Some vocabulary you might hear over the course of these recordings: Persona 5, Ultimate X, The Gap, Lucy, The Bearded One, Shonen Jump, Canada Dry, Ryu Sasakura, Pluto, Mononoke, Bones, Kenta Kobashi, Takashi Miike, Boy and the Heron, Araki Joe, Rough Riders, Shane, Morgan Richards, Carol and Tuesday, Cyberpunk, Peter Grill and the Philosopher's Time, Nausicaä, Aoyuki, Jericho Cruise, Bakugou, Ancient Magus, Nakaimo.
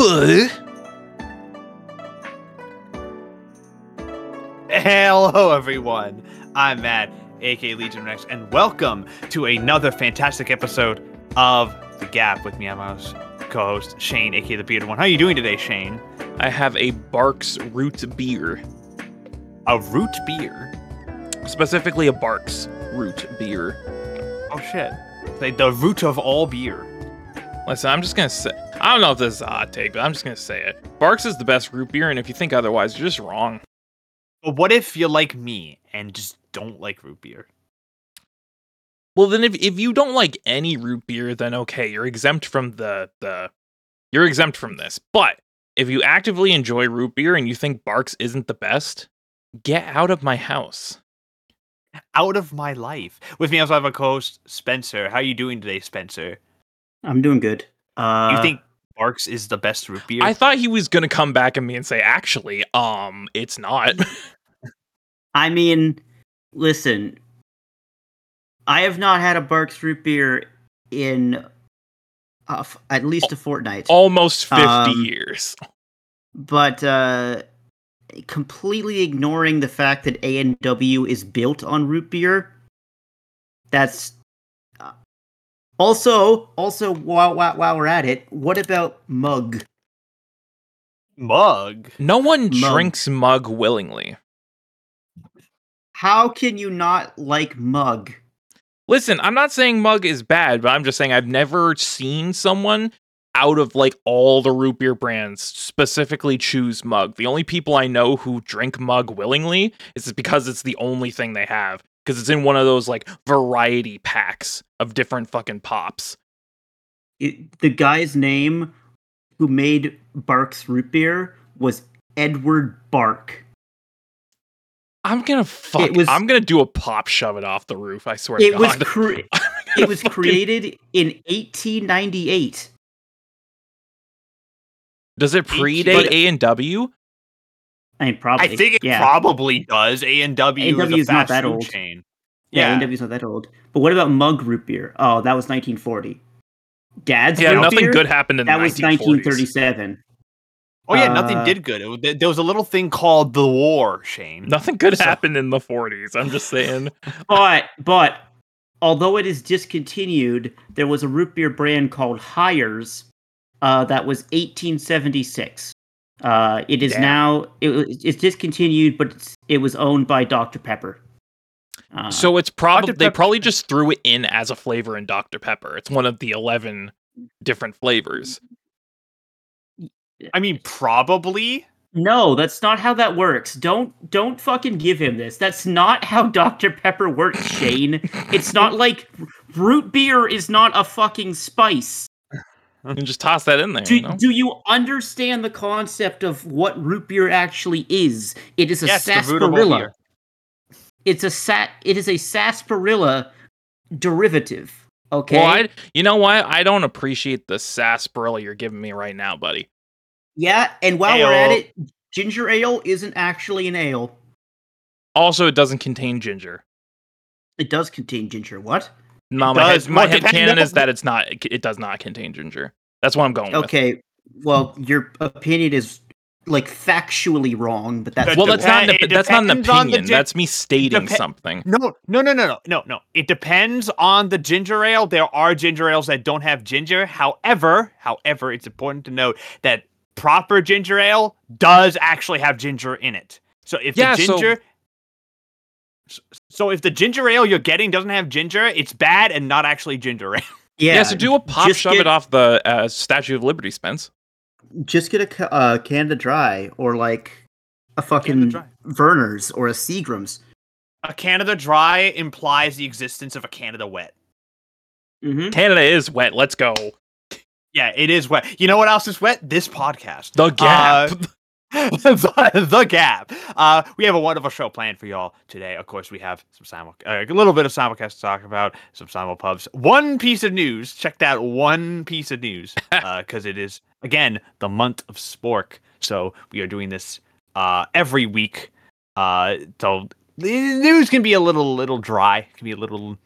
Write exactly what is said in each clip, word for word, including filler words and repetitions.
Boo! Hello everyone, I'm Matt, aka Legion Rex, and welcome to another fantastic episode of The Gap with me and my co-host Shane, aka The Bearded One. How are you doing today, Shane? I have a Barq's root beer. A root beer? Specifically a Barq's root beer. Oh shit. The, the root of all beer. Listen, I'm just going to say, I don't know if this is a hot take, but I'm just going to say it. Barq's is the best root beer, and if you think otherwise, you're just wrong. But what if you're like me and just don't like root beer? Well, then if, if you don't like any root beer, then okay, you're exempt from the, the... You're exempt from this. But if you actively enjoy root beer and you think Barq's isn't the best, get out of my house. Out of my life. With me, I also have a co-host, Spencer. How are you doing today, Spencer? I'm doing good. Uh, you think Barq's is the best root beer? I thought he was going to come back at me and say, actually, um, it's not. I mean, listen, I have not had a Barq's root beer in uh, f- at least a fortnight. Almost fifty um, years. But uh, completely ignoring the fact that A and W is built on root beer, that's... Also, also, while, while while we're at it, what about Mug? Mug? No one mug. drinks Mug willingly. How can you not like Mug? Listen, I'm not saying Mug is bad, but I'm just saying I've never seen someone out of, like, all the root beer brands specifically choose Mug. The only people I know who drink Mug willingly is because it's the only thing they have. Because it's in one of those, like, variety packs of different fucking pops. It, the guy's name who made Barq's root beer was Edward Barq. I'm gonna fuck... It was, I'm gonna do a pop shove it off the roof, I swear it to God. Was cre- it was fucking... created in eighteen ninety-eight. Does it predate H- A and W? I mean, probably. I think it yeah. probably does. A and W is a fast not that food old. chain. Yeah, yeah, A and W is not that old. But what about Mug root beer? Oh, that was nineteen forty. Dad's yeah, root nothing beer? Good happened in that the nineteen forties. That was nineteen thirty-seven. Oh yeah, uh, nothing did good. It, there was a little thing called the war, Shane. Nothing good so. happened in the forties. I'm just saying. but but although it is discontinued, there was a root beer brand called Hires uh, that was eighteen seventy-six. Uh, it is Damn. now, it, it's discontinued, but it's, it was owned by Doctor Pepper. Uh, so it's probably, they probably just threw it in as a flavor in Doctor Pepper. It's one of the eleven different flavors. I mean, probably. No, that's not how that works. Don't, don't fucking give him this. That's not how Doctor Pepper works, Shane. It's not like root beer is not a fucking spice. And just toss that in there. Do you, know? do you understand the concept of what root beer actually is? It is a yes, sarsaparilla. It's a sa- It is a sarsaparilla derivative. Okay. Well, I, you know what? I don't appreciate the sarsaparilla you're giving me right now, buddy. Yeah, and while ale. we're at it, ginger ale isn't actually an ale. Also, it doesn't contain ginger. It does contain ginger. What? No, it my does. head, my head canon is that it's not. It, it does not contain ginger. That's what I'm going okay, with. Okay, well, your opinion is like factually wrong, but that's well, that's not an, that's not an opinion. Gi- that's me stating Dep- something. No, no, no, no, no, no, no. It depends on the ginger ale. There are ginger ales that don't have ginger. However, however, it's important to note that proper ginger ale does actually have ginger in it. So if yeah, the ginger. So- So if the ginger ale you're getting doesn't have ginger, it's bad and not actually ginger ale. Yeah, yeah so do a pop shove get, it off the uh, Statue of Liberty, Spence. Just get a uh, Canada Dry or like a fucking Verner's or a Seagram's. A Canada Dry implies the existence of a Canada Wet. Mm-hmm. Canada is wet. Let's go. Yeah, it is wet. You know what else is wet? This podcast. The Gap. Uh, the, the Gap. Uh, we have a wonderful show planned for y'all today. Of course, we have some simul- uh, a little bit of simulcast to talk about, some simul pubs. One piece of news. Check that one piece of news because uh, it is, again, the month of Spork. So we are doing this uh, every week. Uh, so the news can be a little, little dry. It can be a little,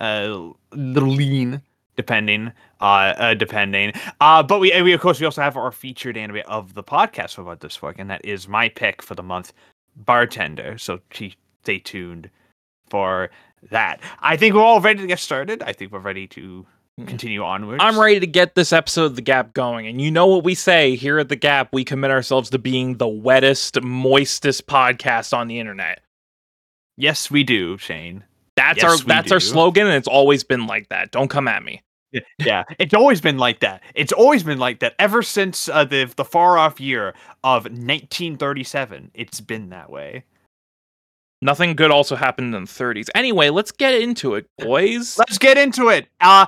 uh, little lean. depending, uh, uh depending. Uh, but we, we of course, we also have our featured anime of the podcast about this week, and that is my pick for the month, Bartender. So stay tuned for that. I think we're all ready to get started. I think we're ready to continue onwards. I'm ready to get this episode of The Gap going, and you know what we say here at The Gap, we commit ourselves to being the wettest, moistest podcast on the internet. Yes, we do, Shane. That's yes, our that's do. our slogan, and it's always been like that. Don't come at me. Yeah, it's always been like that. It's always been like that ever since uh, the the far off year of nineteen thirty-seven. It's been that way. Nothing good also happened in the thirties. Anyway, let's get into it, boys. Let's get into it. Uh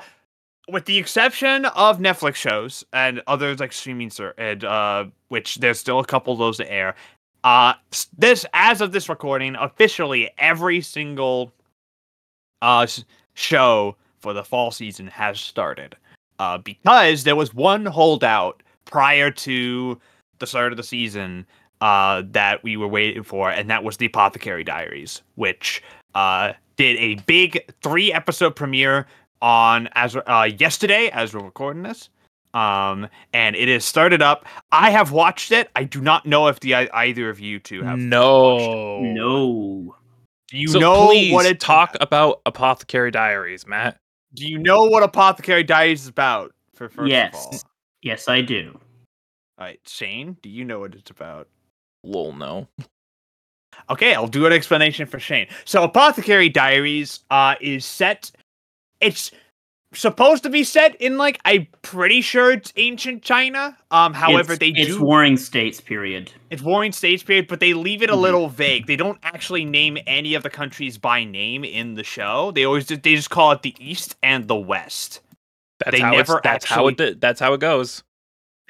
With the exception of Netflix shows and others like streaming, ser- and, uh, which there's still a couple of those to air, uh, this, as of this recording, officially every single uh, show for the fall season has started. Uh, because there was one holdout prior to the start of the season uh, that we were waiting for, and that was The Apothecary Diaries, which uh, did a big three-episode premiere on as uh yesterday as we're recording this, um and it is started up. I have watched it. I do not know if the either of you two have no watched it. no do you so know what it talk about? about Apothecary Diaries, Matt? Do you know what Apothecary Diaries is about? For first yes of all? Yes, I do. All right, Shane, do you know what it's about? Lol, no. Okay, I'll do an explanation for Shane. So Apothecary Diaries uh is set It's supposed to be set in, like, I'm pretty sure it's ancient China. Um, however, it's, they do... It's Warring States period. It's Warring States period, but they leave it a mm-hmm. little vague. They don't actually name any of the countries by name in the show. They always just, they just call it the East and the West. That's they how never that's actually, how it did, that's how it goes.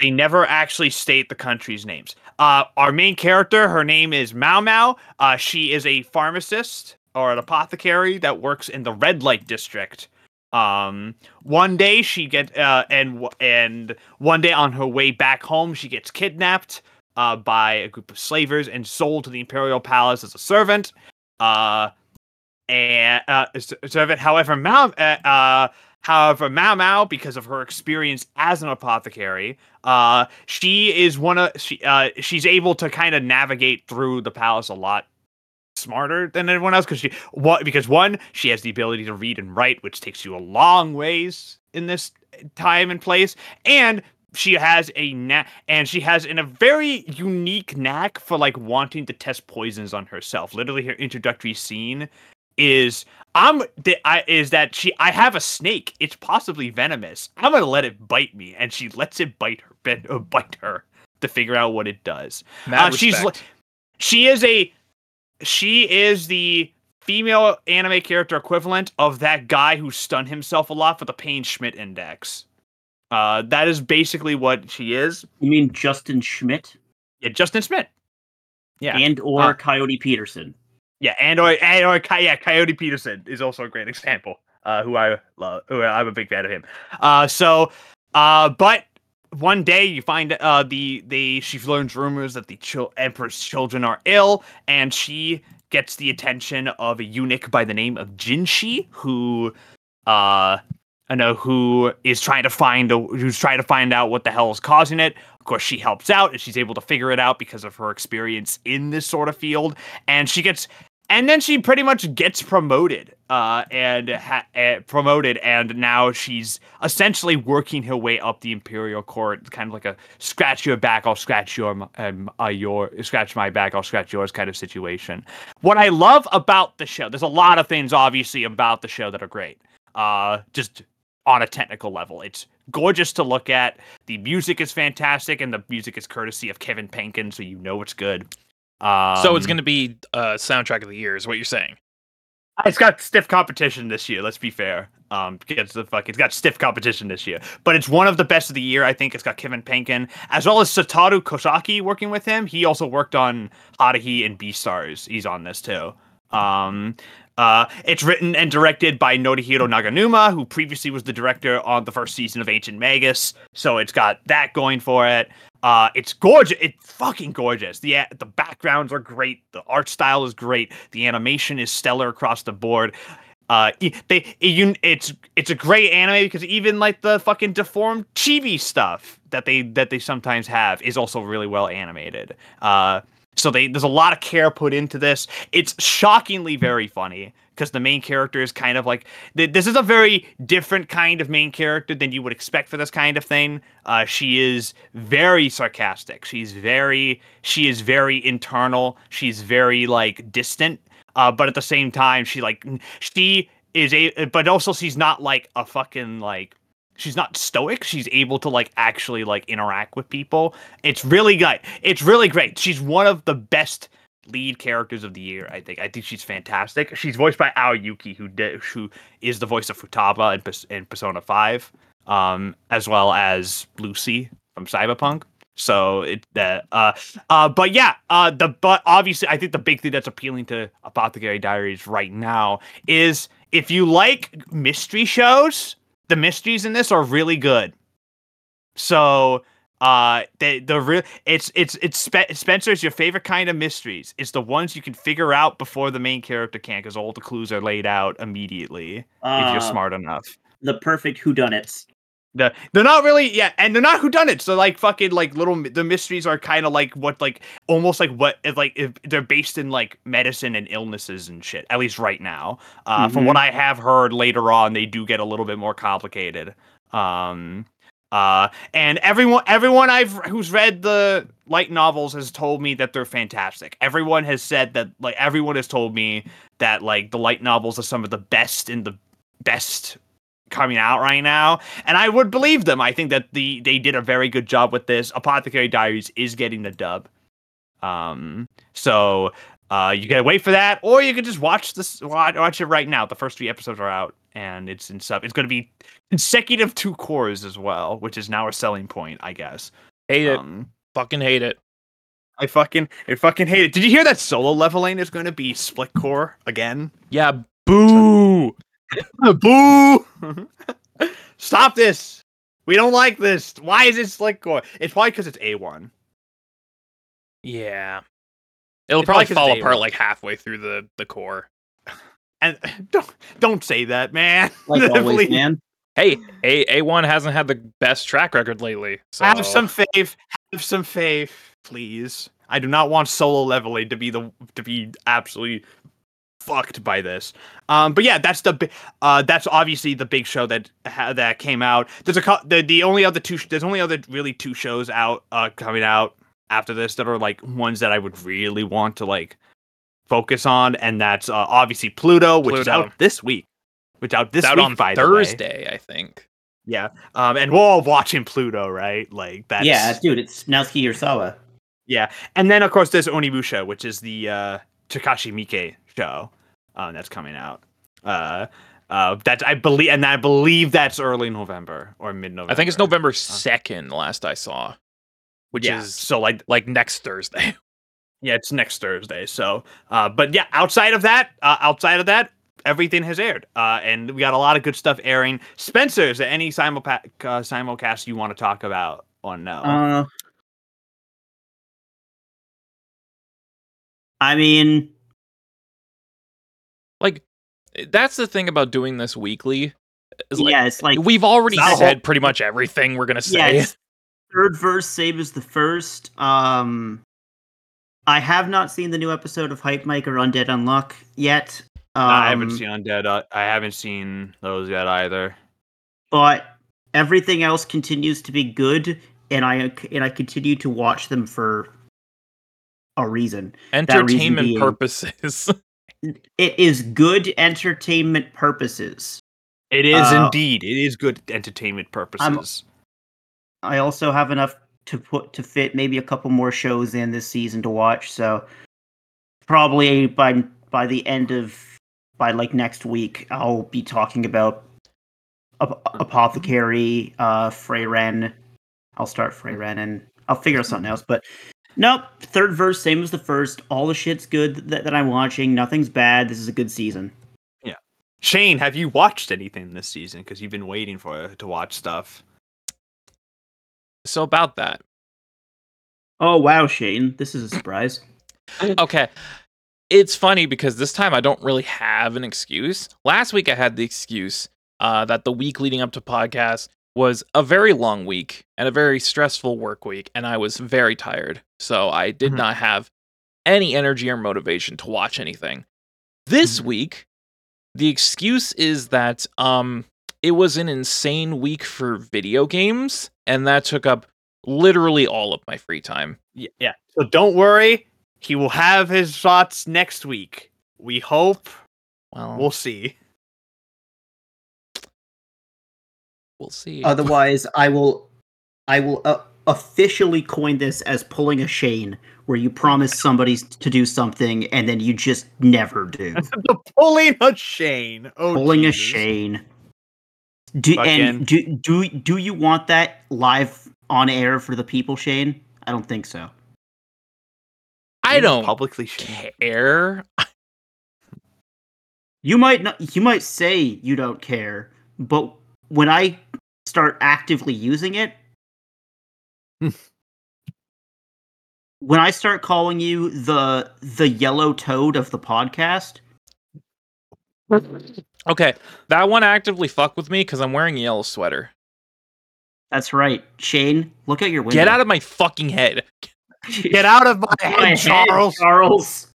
They never actually state the countries' names. Uh, our main character, her name is Mao Mao. Uh, she is a pharmacist or an apothecary that works in the red light district. Um, one day she get uh, and and one day on her way back home, she gets kidnapped uh, by a group of slavers and sold to the Imperial Palace as a servant. Uh, and uh, a servant. However, Mao, uh, uh, however, Mao Mao, because of her experience as an apothecary, uh, she is one of she uh, she's able to kind of navigate through the palace a lot smarter than anyone else, because she what because one she has the ability to read and write, which takes you a long ways in this time and place, and she has a na- and she has in a very unique knack for, like, wanting to test poisons on herself. Literally, her introductory scene is I'm th- I is that she I have a snake. It's possibly venomous. I'm gonna let it bite me, and she lets it bite her bit or bite her to figure out what it does. Uh, she's she is a She is the female anime character equivalent of that guy who stunned himself a lot for the Payne-Schmidt Index. Uh, that is basically what she is. You mean Justin Schmidt? Yeah, Justin Schmidt. Yeah, and or uh, Coyote Peterson. Yeah, and or and or yeah, Coyote Peterson is also a great example. Uh, who I love. Who I'm a big fan of him. Uh, so, uh, but. One day, you find uh, the the she learns rumors that the chil- emperor's children are ill, and she gets the attention of a eunuch by the name of Jinshi, who uh, I know who is trying to find a, who's trying to find out what the hell is causing it. Of course, she helps out, and she's able to figure it out because of her experience in this sort of field. And she gets, and then she pretty much gets promoted, uh, and ha- uh, promoted, and now she's essentially working her way up the imperial court, kind of like a scratch your back, I'll scratch your, um, uh, your scratch my back, I'll scratch yours kind of situation. What I love about the show, there's a lot of things obviously about the show that are great. Uh, just on a technical level, it's gorgeous to look at. The music is fantastic, and the music is courtesy of Kevin Penkin, so you know it's good. Um, so it's going to be uh, soundtrack of the year, is what you're saying? It's got stiff competition this year. Let's be fair. Um, it's the fuck. It's got stiff competition this year, but it's one of the best of the year. I think it's got Kevin Penkin as well as Satoru Kosaki working with him. He also worked on Haruhi and Beastars. He's on this too. Um, uh, it's written and directed by Norihiro Naganuma, who previously was the director on the first season of Ancient Magus. So it's got that going for it. Uh, it's gorgeous. It's fucking gorgeous. The the backgrounds are great. The art style is great. The animation is stellar across the board. Uh, they you it's it's a great anime because even like the fucking deformed chibi stuff that they that they sometimes have is also really well animated. Uh, so they there's a lot of care put into this. It's shockingly very funny because the main character is kind of like th- this is a very different kind of main character than you would expect for this kind of thing. Uh, she is very sarcastic. She's very she is very internal. She's very like distant. Uh, but at the same time, she like she is a, but also she's not like a fucking like she's not stoic. She's able to like actually like interact with people. It's really good. It's really great. She's one of the best lead characters of the year. I think. I think she's fantastic. She's voiced by Aoyuki, who de- who is the voice of Futaba in, Pers- in Persona five, um, as well as Lucy from Cyberpunk. So it uh, uh uh but yeah uh the but obviously I think the big thing that's appealing to Apothecary Diaries right now is if you like mystery shows, the mysteries in this are really good. So uh the the real it's it's it's Spe- Spencer's your favorite kind of mysteries. It's the ones you can figure out before the main character can, because all the clues are laid out immediately uh, if you're smart enough. The perfect whodunits. The, they're not really, yeah, and they're not whodunits. They're like fucking like little. The mysteries are kind of like what, like almost like what, like if they're based in like medicine and illnesses and shit. At least right now, uh, mm-hmm. from what I have heard, later on they do get a little bit more complicated. Um, uh, and everyone, everyone I've who's read the light novels has told me that they're fantastic. Everyone has said that, like everyone has told me that like the light novels are some of the best in the best. Coming out right now, and I would believe them. I think that the they did a very good job with this. Apothecary Diaries is getting the dub, um so uh you gotta wait for that, or you can just watch this watch, watch it right now. The first three episodes are out, and it's in sub. It's going to be consecutive two cores as well, which is now a selling point, I guess. Hate um, it fucking hate it I fucking I fucking hate it. Did you hear that solo leveling is going to be split core again? Yeah, boo. So- Boo! Stop this! We don't like this. Why is it slick core? It's probably because it's A one. Yeah, it'll it's probably fall apart like halfway through the, the core. And don't don't say that, man. Like always, man. Hey, A A1 hasn't had the best track record lately. So. Have some faith. Have some faith, please. I do not want solo leveling to be the to be absolutely. Fucked by this, um, but yeah, that's the uh, that's obviously the big show that ha- that came out. There's a the the only other two sh- there's only other really two shows out uh, coming out after this that are like ones that I would really want to like focus on, and that's uh, obviously Pluto, which Pluto. is out this week, which out this it's out week on by Thursday, the way. I think. Yeah, um, and we're all watching Pluto, right? Like that's yeah, dude, it's Naosuke Urasawa. Yeah, and then of course there's Onimusha, which is the uh, Takashi Miike show. Um, that's coming out. Uh, uh, that's I believe, and I believe that's early November or mid-November. I think it's November second. Last I saw, which yeah. is so like like next Thursday. Yeah, it's next Thursday. So, uh, but yeah, outside of that, uh, outside of that, everything has aired, uh, and we got a lot of good stuff airing. Spencer, is there any simulpa- uh, simulcast you want to talk about or no? Uh, I mean. Like, that's the thing about doing this weekly. Is like, yeah, it's like... We've already said whole, pretty much everything we're going to say. Yeah, it's third verse, same as the first. Um, I have not seen the new episode of Hype Mike or Undead Unluck yet. Um, I haven't seen Undead. Uh, I haven't seen those yet either. But everything else continues to be good, and I and I continue to watch them for a reason. Entertainment reason being, purposes. It is good entertainment purposes. It is uh, indeed. It is good entertainment purposes. I'm, I also have enough to put to fit maybe a couple more shows in this season to watch. So probably by by the end of by like next week, I'll be talking about Ap- Apothecary, uh, Freyren. I'll start Freyren and I'll figure out something else. But. Nope. Third verse, same as the first. All the shit's good that, that I'm watching. Nothing's bad. This is a good season. Yeah. Shane, have you watched anything this season? Because you've been waiting for to watch stuff. So about that. Oh, wow, Shane. This is a surprise. Okay. it's funny because this time I don't really have an excuse. Last week I had the excuse uh, that the week leading up to podcast was a very long week and a very stressful work week, and I was very tired. So I did mm-hmm. not have any energy or motivation to watch anything. This mm-hmm. week, the excuse is that um, it was an insane week for video games, and that took up literally all of my free time. Yeah. yeah. So don't worry. He will have his thoughts next week. We hope. Well, we'll see. We'll see. Otherwise, I will I will uh, officially coin this as pulling a Shane, where you promise somebody to do something and then you just never do. The pulling a Shane. Oh, pulling geez. a Shane. Do Again. and do do do you want that live on air for the people, Shane? I don't think so. I don't publicly care. You might not. You might say you don't care, but when I start actively using it, when I start calling you the the yellow toad of the podcast, okay, that one actively fuck with me because I'm wearing a yellow sweater. That's right, Shane. Look out your window. Get out of my fucking head. Get out of my head, my Charles. Head, Charles.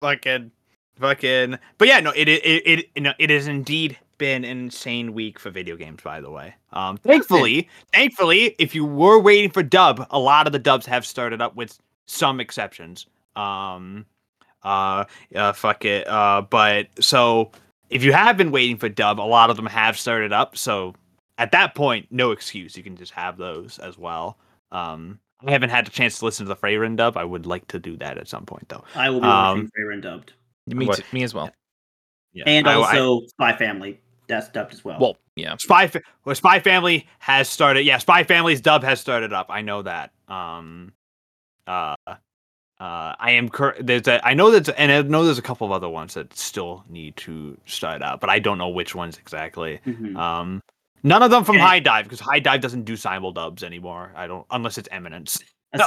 fucking, fucking. But yeah, no, it it it it, no, it has indeed been an insane week for video games. By the way, um, thankfully, thankfully, if you were waiting for dub, a lot of the dubs have started up with some exceptions. Um, uh, uh fuck it. Uh, but so if you have been waiting for dub, a lot of them have started up. So at that point, no excuse. You can just have those as well. Um. I haven't had a chance to listen to the Freyrin dub. I would like to do that at some point, though. I will be watching um, Freyrin dubbed. Me, too, me as well. Yeah. And I, also I, Spy Family. That's dubbed as well. Well, yeah. Spy, well, Spy Family has started. Yeah, Spy Family's dub has started up. I know that. Um, uh, uh, I am. Cur- there's a. I know that's. And I know there's a couple of other ones that still need to start up, but I don't know which ones exactly. Mm-hmm. Um. None of them from High Dive, because High Dive doesn't do simul dubs anymore. I don't, unless it's Eminence.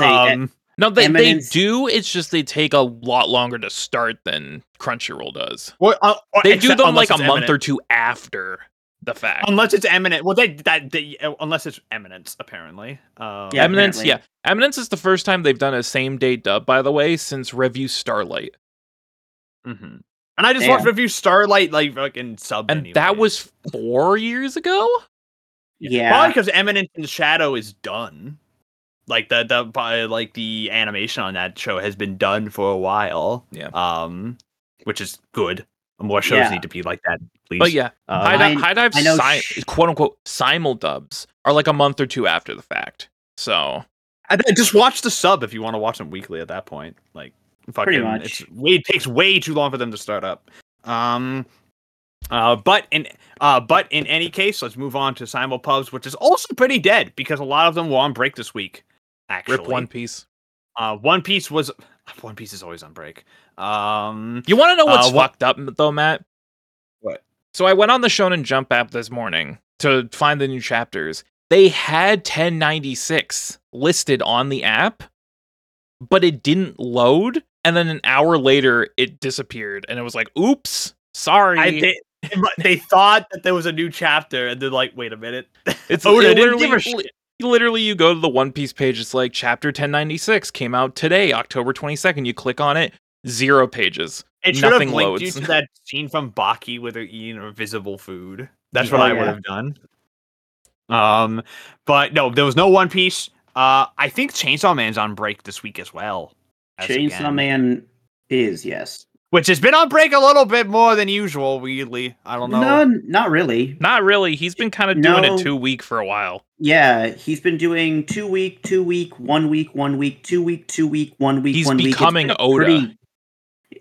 Um, no, they, they do. It's just they take a lot longer to start than Crunchyroll does. Well, uh, they do them like a month eminent. or two after the fact. Unless it's Eminence. Well, they, that, they, unless it's Eminence, apparently. Um, yeah, Eminence, apparently. yeah. Eminence is the first time they've done a same-day dub, by the way, since Revue Starlight. Mm-hmm. And I just watched Revue Starlight like fucking sub. And anyway. That was four years ago? Yeah. Probably because Eminence and Shadow is done. Like the the like the animation on that show has been done for a while. Yeah. Um which is good. More shows yeah. need to be like that, please. But yeah. Uh, High, I, High Dive's si- sh- quote unquote simul dubs are like a month or two after the fact. So I, just watch the sub if you want to watch them weekly at that point. Like Fucking, Pretty much. It's, it takes way too long for them to start up. Um, uh, but in uh, but in any case, let's move on to simul pubs, which is also pretty dead because a lot of them were on break this week. Actually, rip One Piece. Uh, One Piece was One Piece is always on break. Um, you want to know what's uh, what, fucked up though, Matt? What? So I went on the Shonen Jump app this morning to find the new chapters. They had ten ninety-six listed on the app, but it didn't load. And then an hour later, it disappeared, and it was like, "Oops, sorry." I, they, they thought that there was a new chapter, and they're like, "Wait a minute!" It's Oda, literally, literally, literally, you go to the One Piece page. It's like chapter ten ninety-six came out today, October twenty-second. You click on it, zero pages. It should Nothing have linked loads. You to that scene from Baki where they're eating invisible food. That's yeah, what I yeah. would have done. Um, but no, there was no One Piece. Uh, I think Chainsaw Man's on break this week as well. As Chainsaw again. Man is, yes. Which has been on break a little bit more than usual, weirdly. I don't know. No, not really. Not really. He's been kind of no. doing it two week for a while. Yeah, he's been doing two week, two week, one week, one week, two week, two week, one week, he's one week. He's becoming Oda. Pretty,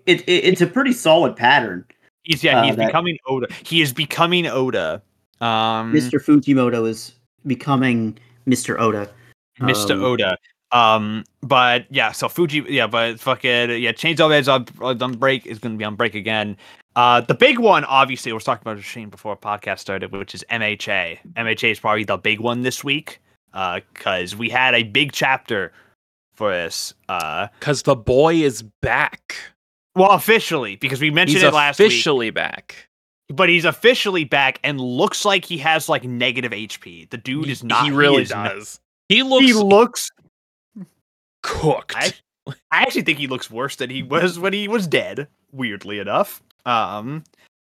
it, it, it's a pretty solid pattern. He's Yeah, uh, he's that, becoming Oda. He is becoming Oda. Um, Mister Fujimoto is becoming Mister Oda. Mister Um, Oda. Um, but yeah, so Fuji, yeah, but fucking, yeah, Chainsaw Man's on, on break is going to be on break again. Uh, the big one, obviously, we were talking about Shane before podcast started, which is M H A. M H A is probably the big one this week, uh, because we had a big chapter for this. Because uh, the boy is back. Well, officially, because we mentioned he's it last week. He's officially back. But he's officially back and looks like he has, like, negative H P. The dude is not. He really he does. Not, he looks... He looks... cooked. I, I actually think he looks worse than he was when he was dead, weirdly enough. Um...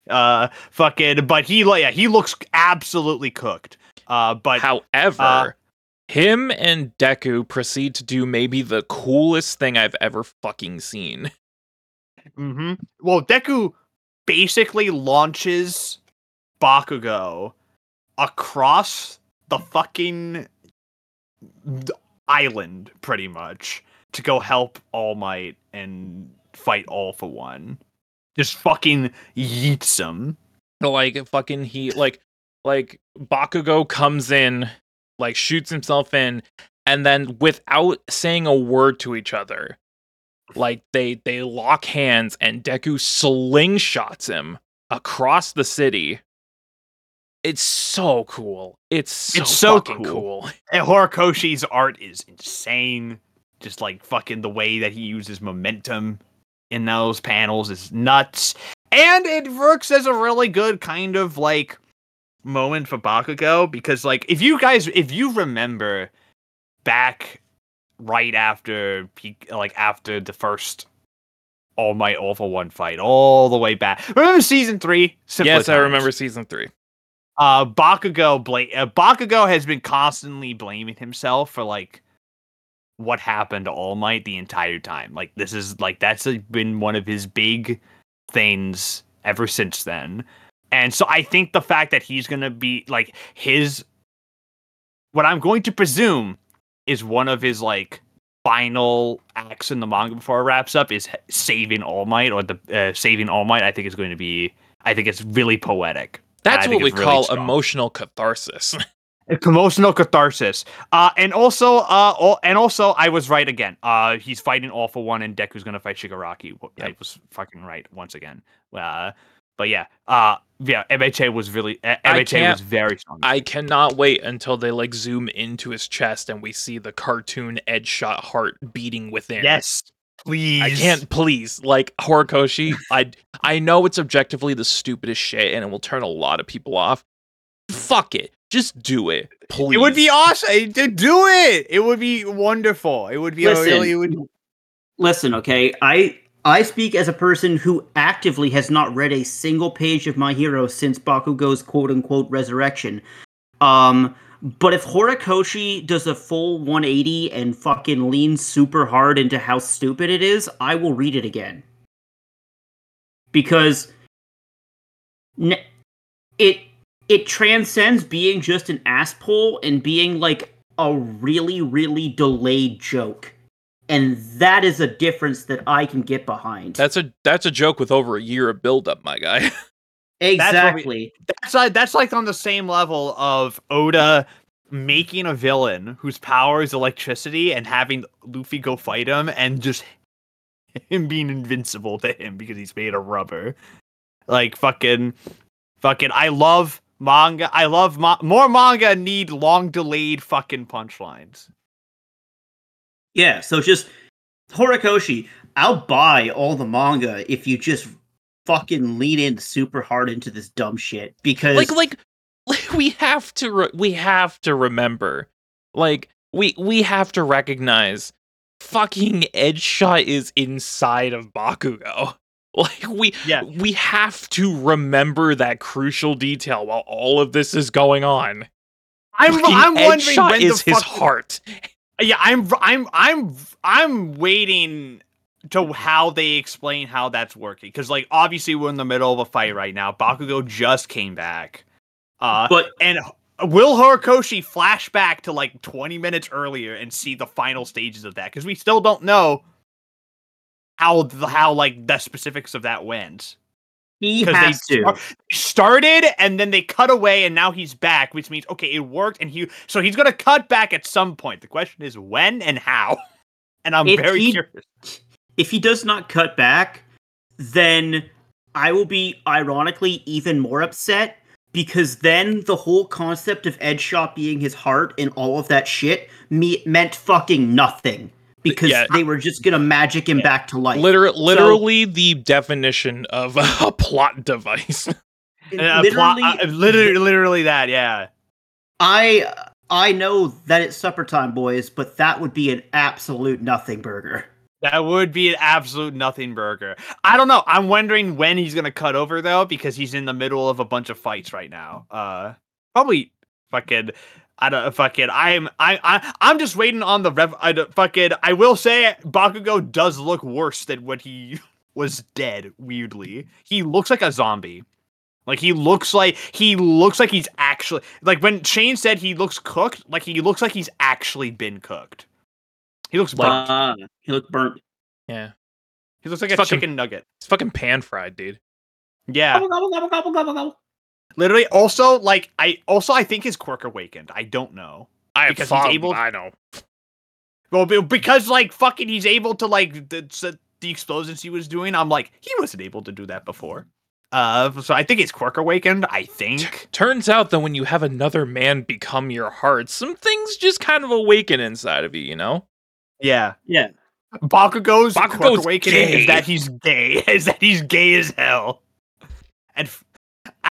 Uh, fucking, but he, yeah, he looks absolutely cooked. Uh, but however, uh, him and Deku proceed to do maybe the coolest thing I've ever fucking seen. Mm-hmm. Well, Deku basically launches Bakugou across the fucking island, pretty much, to go help All Might and fight All for One. Just fucking yeets him. Like, fucking he, like, like, Bakugou comes in, like, shoots himself in, and then without saying a word to each other, like, they, they lock hands, and Deku slingshots him across the city. It's so cool. It's so, it's so fucking cool. cool. And Horikoshi's art is insane. Just, like, fucking the way that he uses momentum in those panels is nuts, and it works as a really good kind of like moment for Bakugou, because like if you guys if you remember back right after like after the first All Might All for One fight, all the way back, remember season three? Yes, times. I remember season three. Uh, Bakugou bla- uh, Bakugou has been constantly blaming himself for like what happened to All Might the entire time. Like, this is, like, that's been one of his big things ever since then. And so I think the fact that he's going to be, like, his... what I'm going to presume is one of his, like, final acts in the manga before it wraps up is saving All Might, or the uh, saving All Might, I think is going to be... I think it's really poetic. That's what we call really emotional catharsis. Emotional catharsis, uh, and also, uh, all, and also, I was right again. Uh, he's fighting All for One, and Deku's gonna fight Shigaraki. Yep. I was fucking right once again. Uh, but yeah, uh, yeah, M H A was really, uh, M H A was very strong. I cannot wait until they like zoom into his chest and we see the cartoon Edshot heart beating within. Yes, please. I can't, please, like Horikoshi. I, I know it's objectively the stupidest shit, and it will turn a lot of people off. Fuck it. Just do it, please. It would be awesome. Do it. It would be wonderful. It would be listen, really. It would... Listen, okay. I I speak as a person who actively has not read a single page of My Hero since Bakugou's quote unquote resurrection. Um, but if Horikoshi does a full one eighty and fucking leans super hard into how stupid it is, I will read it again because ne- it. It transcends being just an asshole and being, like, a really, really delayed joke. And that is a difference that I can get behind. That's a that's a joke with over a year of build-up, my guy. Exactly. That's, we, that's, that's, like, on the same level of Oda making a villain whose power is electricity and having Luffy go fight him and just him being invincible to him because he's made of rubber. Like, fucking... Fucking, I love... Manga, I love ma- more manga need long delayed fucking punchlines. Yeah, so just Horikoshi, I'll buy all the manga if you just fucking lean in super hard into this dumb shit because like like, like we have to re- we have to remember like we we have to recognize fucking Edshot is inside of Bakugou. Like we yeah. we have to remember that crucial detail while all of this is going on. I'm Fucking I'm wondering Edshot when is the fuck his heart. Yeah, I'm I'm I'm I'm waiting to how they explain how that's working, cuz like obviously we're in the middle of a fight right now. Bakugou just came back. Uh but and will Horikoshi flash back to like twenty minutes earlier and see the final stages of that, cuz we still don't know How the how like the specifics of that went. He has they to st- started and then they cut away and now he's back, which means okay, it worked and he so he's gonna cut back at some point. The question is when and how. And I'm if very he, curious. If he does not cut back, then I will be ironically even more upset, because then the whole concept of Edshot being his heart and all of that shit me- meant fucking nothing. because yeah. they were just going to magic him yeah. back to life. Liter- literally so, the definition of a plot device. Literally, plot, uh, literally, literally that, yeah. I I know that it's supper time, boys, but that would be an absolute nothing burger. That would be an absolute nothing burger. I don't know. I'm wondering when he's going to cut over, though, because he's in the middle of a bunch of fights right now. Uh, probably fucking... I don't fucking. I'm I I I'm just waiting on the rev. I don't, fucking. I will say Bakugou does look worse than when he was dead. Weirdly, he looks like a zombie. Like he looks like he looks like he's actually like when Shane said he looks cooked. Like he looks like he's actually been cooked. He looks burnt. Uh, he looked burnt. Yeah. He looks like it's a fucking, chicken nugget. It's fucking pan fried, dude. Yeah. Gobble, gobble, gobble, gobble, gobble, gobble. Literally, also, like, I also, I think his quirk awakened. I don't know. I because he's able. To, I know. Well, because, like, fucking he's able to, like, the, the explosions he was doing, I'm like, he wasn't able to do that before. Uh, so I think his quirk awakened, I think. T- turns out that when you have another man become your heart, some things just kind of awaken inside of you, you know? Yeah. Yeah. Bakugou's, Bakugou's quirk awakening gay. is that he's gay. Is that he's gay as hell. And... F-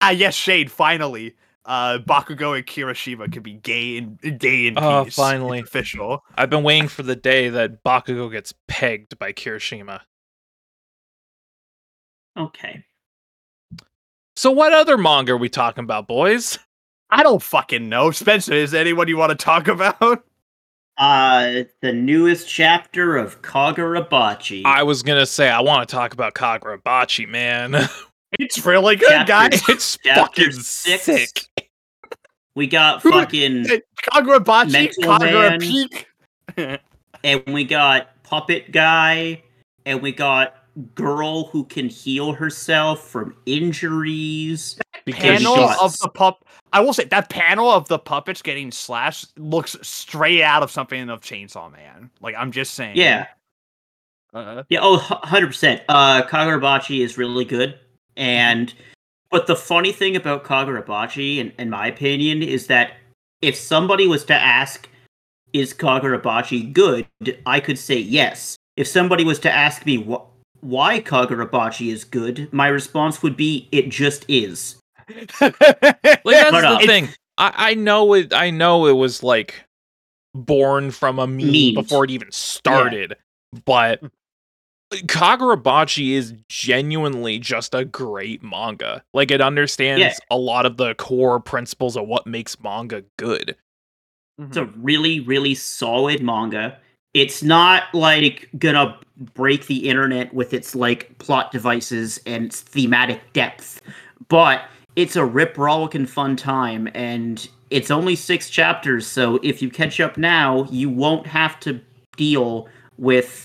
Ah, yes, Shade, finally. Uh, Bakugou and Kirishima can be gay in, gay in peace. Oh, finally. It's official. I've been waiting for the day that Bakugou gets pegged by Kirishima. Okay. So what other manga are we talking about, boys? I don't fucking know. Spencer, is there anyone you want to talk about? Uh, the newest chapter of Kagura Bachi. I was going to say, I want to talk about Kagura Bachi, man. It's really good, chapter, guys. It's fucking six. Sick. We got fucking Kagura Bachi, Kagura Peak, and we got Puppet Guy, and we got Girl Who Can Heal Herself from Injuries. That panel of the pup. I will say that panel of the puppets getting slashed looks straight out of something of Chainsaw Man. Like I'm just saying. Yeah. Uh-huh. Yeah. Oh, one hundred percent. Uh, Kagura Bachi is really good. And, but the funny thing about Kagura Bachi, in, in my opinion, is that if somebody was to ask, is Kagura Bachi good, I could say yes. If somebody was to ask me wh- why Kagura Bachi is good, my response would be, it just is. Like, that's but, uh, the thing. I, I know it I know it was, like, born from a meme memes. before it even started, yeah. but... Kagura Bachi is genuinely just a great manga. Like, it understands yeah. a lot of the core principles of what makes manga good. It's a really, really solid manga. It's not, like, gonna break the internet with its, like, plot devices and its thematic depth. But it's a rip-rollicking fun time, and it's only six chapters, so if you catch up now, you won't have to deal with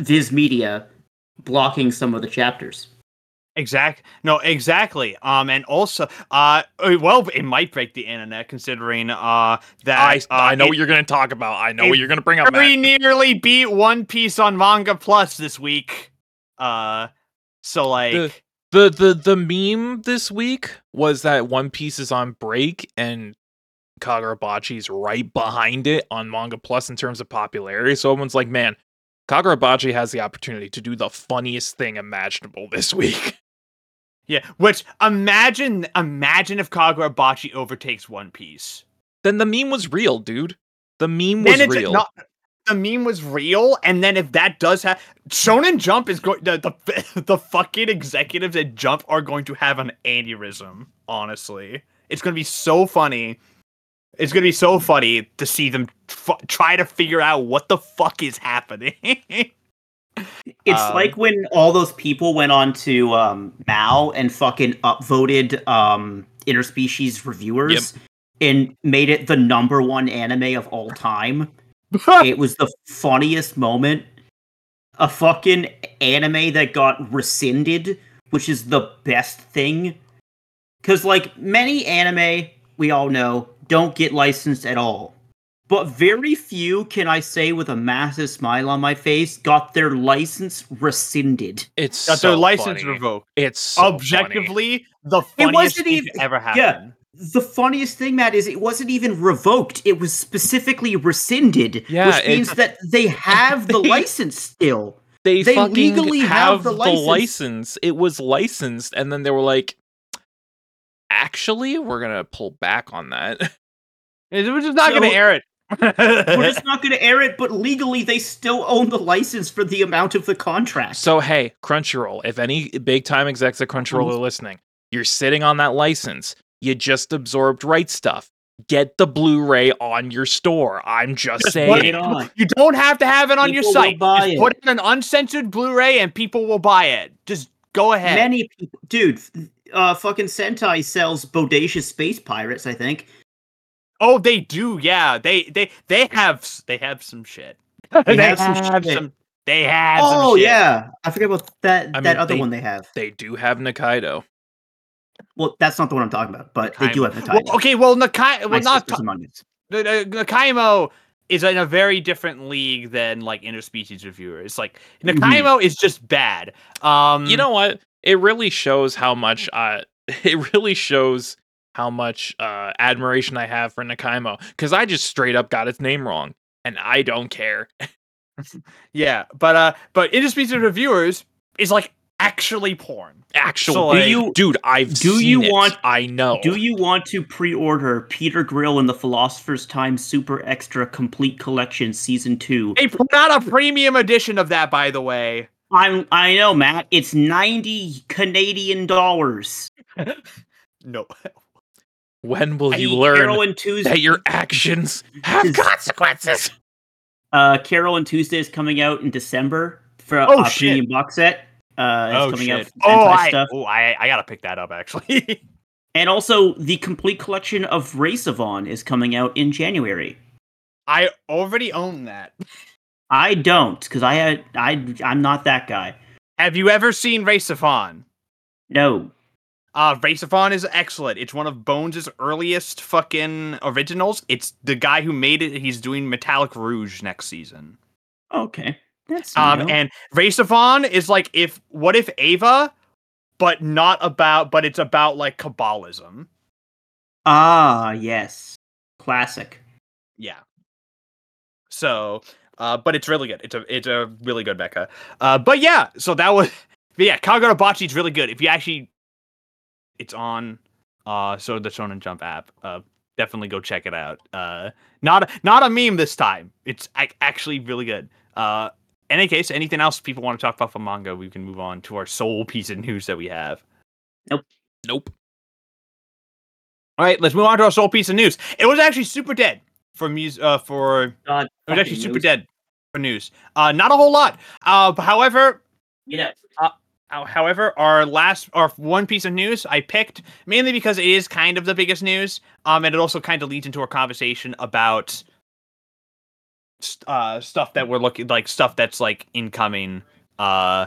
Viz Media blocking some of the chapters. Exact. No, exactly. Um, and also, uh, well, it might break the internet considering uh that I, uh, I know it, what you're going to talk about. I know what you're going to bring up. We nearly beat One Piece on Manga Plus this week. Uh, so like the, the the the meme this week was that One Piece is on break and Kagura Bachi's right behind it on Manga Plus in terms of popularity. So everyone's like, man. Kagura Bachi has the opportunity to do the funniest thing imaginable this week. Yeah, which, imagine imagine if Kagura Bachi overtakes One Piece. Then the meme was real, dude. The meme was then it's real. Not, the meme was real, and then if that does happen... Shonen Jump is going... The, the, the fucking executives at Jump are going to have an aneurysm, honestly. It's going to be so funny... It's going to be so funny to see them f- try to figure out what the fuck is happening. It's um, like when all those people went on to um, Mao and fucking upvoted um, Interspecies Reviewers yep. and made it the number one anime of all time. It was the funniest moment. A fucking anime that got rescinded, which is the best thing. Because like many anime, we all know, don't get licensed at all. But very few, can I say with a massive smile on my face, got their license rescinded. It's got so their license funny. Revoked. It's so objectively funny. The funniest thing to ever happen. Yeah, The funniest thing, Matt, is it wasn't even revoked. It was specifically rescinded, yeah, which means that they have the they, license still. They, they fucking legally have, have the, license. the license. It was licensed, and then they were like, actually, we're going to pull back on that. We're just not so, going to air it. We're just not going to air it, but legally they still own the license for the amount of the contract. So, hey, Crunchyroll, if any big-time execs at Crunchyroll mm-hmm. are listening, you're sitting on that license. You just absorbed Right Stuff. Get the Blu-ray on your store. I'm just, just saying. It on. You don't have to have it on people your site. Just it. Put in an uncensored Blu-ray and people will buy it. Just go ahead. Many people, dude, uh, fucking Sentai sells Bodacious Space Pirates, I think. Oh, they do, yeah. They they they have they have some shit. They, they have, have some shit. Some, they have oh, some shit. Oh, yeah. I forget about that, I that mean, other they, one they have. They do have Nikaido. Well, that's not the one I'm talking about, but Nakaimo. They do have Nakaimo. Well, okay, well, Nakaimo, well, not ta- Nakaimo is in a very different league than like Interspecies Reviewers. Like Nakaimo mm-hmm. is just bad. Um, you know what? It really shows how much. Uh, it really shows how much uh, admiration I have for Nakaimo because I just straight up got its name wrong, and I don't care. yeah, but uh, but Interspecies Reviewers is like. Actually porn. Actually. So, like, do you, dude, I've do seen you it. Want, I know. Do you want to pre-order Peter Grill and the Philosopher's Time Super Extra Complete Collection Season two? They put out a premium edition of that, by the way. I I know, Matt. It's ninety Canadian dollars. no. When will I you learn that your actions have consequences? Uh, Carol and Tuesday is coming out in December for oh, a premium box set. Uh, oh, coming shit. Out oh, I, stuff. oh, I I gotta pick that up, actually. and also, the complete collection of RahXephon is coming out in January. I already own that. I don't, because I had I I'm not that guy. Have you ever seen RahXephon? No. Uh, RahXephon is excellent. It's one of Bones' earliest fucking originals. It's the guy who made it. He's doing Metallic Rouge next season. Okay. That's um real. And RahXephon is like if what if Ava, but not about but it's about like Kabbalism. Ah yes, classic. Yeah. So, uh, but it's really good. It's a it's a really good mecha. Uh, but yeah, so that was yeah. Kagura Bachi is really good. If you actually, it's on. Uh, so the Shonen Jump app. Uh, definitely go check it out. Uh, not not a meme this time. It's a- actually really good. Uh. In any case, anything else people want to talk about for manga, we can move on to our sole piece of news that we have. Nope. Nope. All right, let's move on to our sole piece of news. It was actually super dead for music. Uh, for God, it was actually news. super dead for news. Uh, not a whole lot. Uh, however, you know. Uh, however, our last, our one piece of news I picked mainly because it is kind of the biggest news. Um, and it also kind of leads into our conversation about. Uh, stuff that we're looking like stuff that's like incoming uh,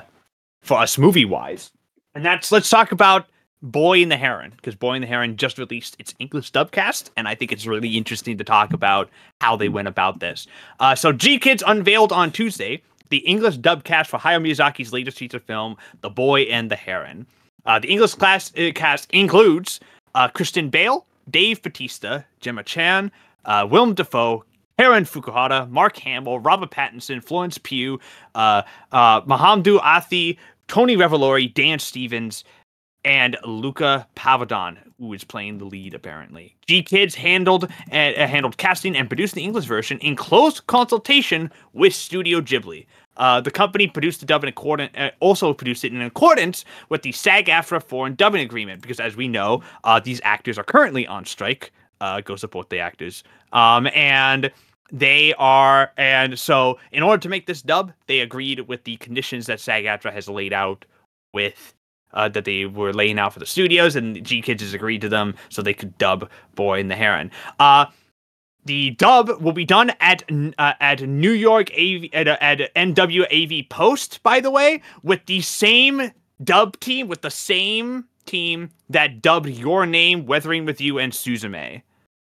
for us movie wise, and that's let's talk about Boy and the Heron because Boy and the Heron just released its English dubcast, and I think it's really interesting to talk about how they went about this. Uh, so GKids unveiled on Tuesday the English dubcast for Hayao Miyazaki's latest feature film, The Boy and the Heron. Uh, the English class uh, cast includes uh, Kristen Bale, Dave Bautista, Gemma Chan, uh, Willem Dafoe. Karen Fukuhara, Mark Hamill, Robert Pattinson, Florence Pugh, uh, uh, Mahamdu Athi, Tony Revolori, Dan Stevens, and Luca Pavadon, who is playing the lead apparently. GKids handled uh, handled casting and produced the English version in close consultation with Studio Ghibli. Uh, the company produced the dub in accordance, uh, also produced it in accordance with the SAG-AFTRA Foreign Dubbing Agreement, because as we know, uh, these actors are currently on strike. Uh, go support the actors. Um, and. They are, and so in order to make this dub, they agreed with the conditions that SAG-AFTRA has laid out with, uh, that they were laying out for the studios, and GKids has agreed to them so they could dub Boy and the Heron. Uh, the dub will be done at uh, at New York A V, at, at N W A V Post, by the way, with the same dub team, with the same team that dubbed Your Name, Weathering With You, and Suzume.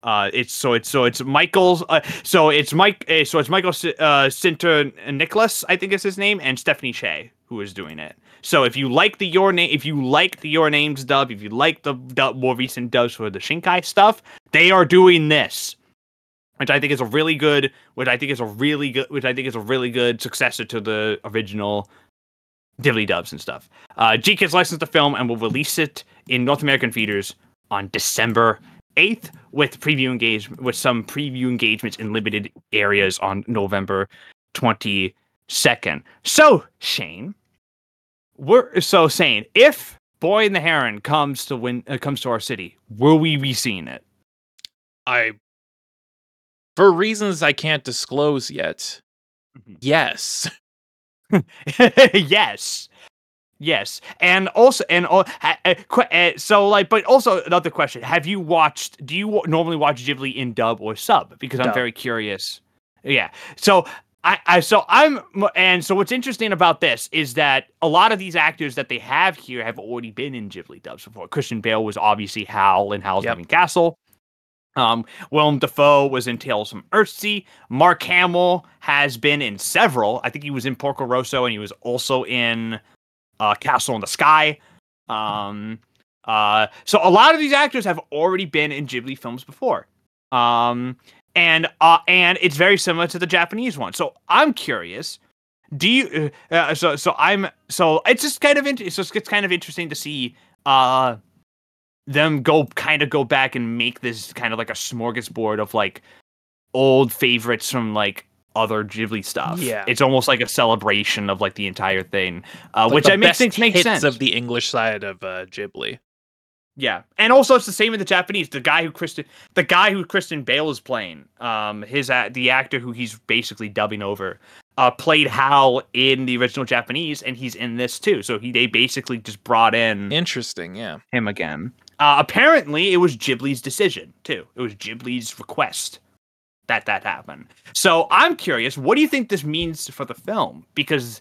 Uh, it's so it's so it's Michael's uh, so it's Mike uh, so it's Michael uh Sinter Nicholas I think is his name and Stephanie Shea who is doing it. So if you like the Your Name, if you like the Your Names dub, if you like the dub, more recent dubs for the Shinkai stuff, they are doing this, which I think is a really good, which I think is a really good, which I think is a really good successor to the original Diddly dubs and stuff. Uh, GKids licensed the film and will release it in North American theaters on December eighth, with preview engage with some preview engagements in limited areas on November twenty-second. So Shane, we're so Shane, if Boy and the Heron comes to win uh, comes to our city, will we be seeing it? I, for reasons I can't disclose yet. Mm-hmm. Yes. yes. Yes, and also, and uh, uh, so like, but also another question: have you watched? Do you normally watch Ghibli in dub or sub? Because dub. I'm very curious. Yeah. So I, I, so I'm, and so what's interesting about this is that a lot of these actors that they have here have already been in Ghibli dubs before. Christian Bale was obviously Howl in Howl's Moving yep. Castle. Um, Willem Dafoe was in Tales from Earthsea. Mark Hamill has been in several. I think he was in Porco Rosso, and he was also in Uh, Castle in the Sky. Um, uh, so a lot of these actors have already been in Ghibli films before. Um, and uh, and it's very similar to the Japanese one. So I'm curious. Do you? Uh, so so I'm so it's just kind of interesting. So it's, it's kind of interesting to see uh, them go kind of go back and make this kind of like a smorgasbord of like old favorites from like other Ghibli stuff. Yeah, it's almost like a celebration of like the entire thing, uh, like which I makes things make sense of the English side of uh, Ghibli. Yeah, and also it's the same in the Japanese. The guy who Kristen, the guy who Kristen Bale is playing, um, his uh, the actor who he's basically dubbing over, uh, played Howl in the original Japanese, and he's in this too. So he they basically just brought in interesting, yeah, him again. Uh, apparently, it was Ghibli's decision too. It was Ghibli's request that that happened. So I'm curious, what do you think this means for the film? Because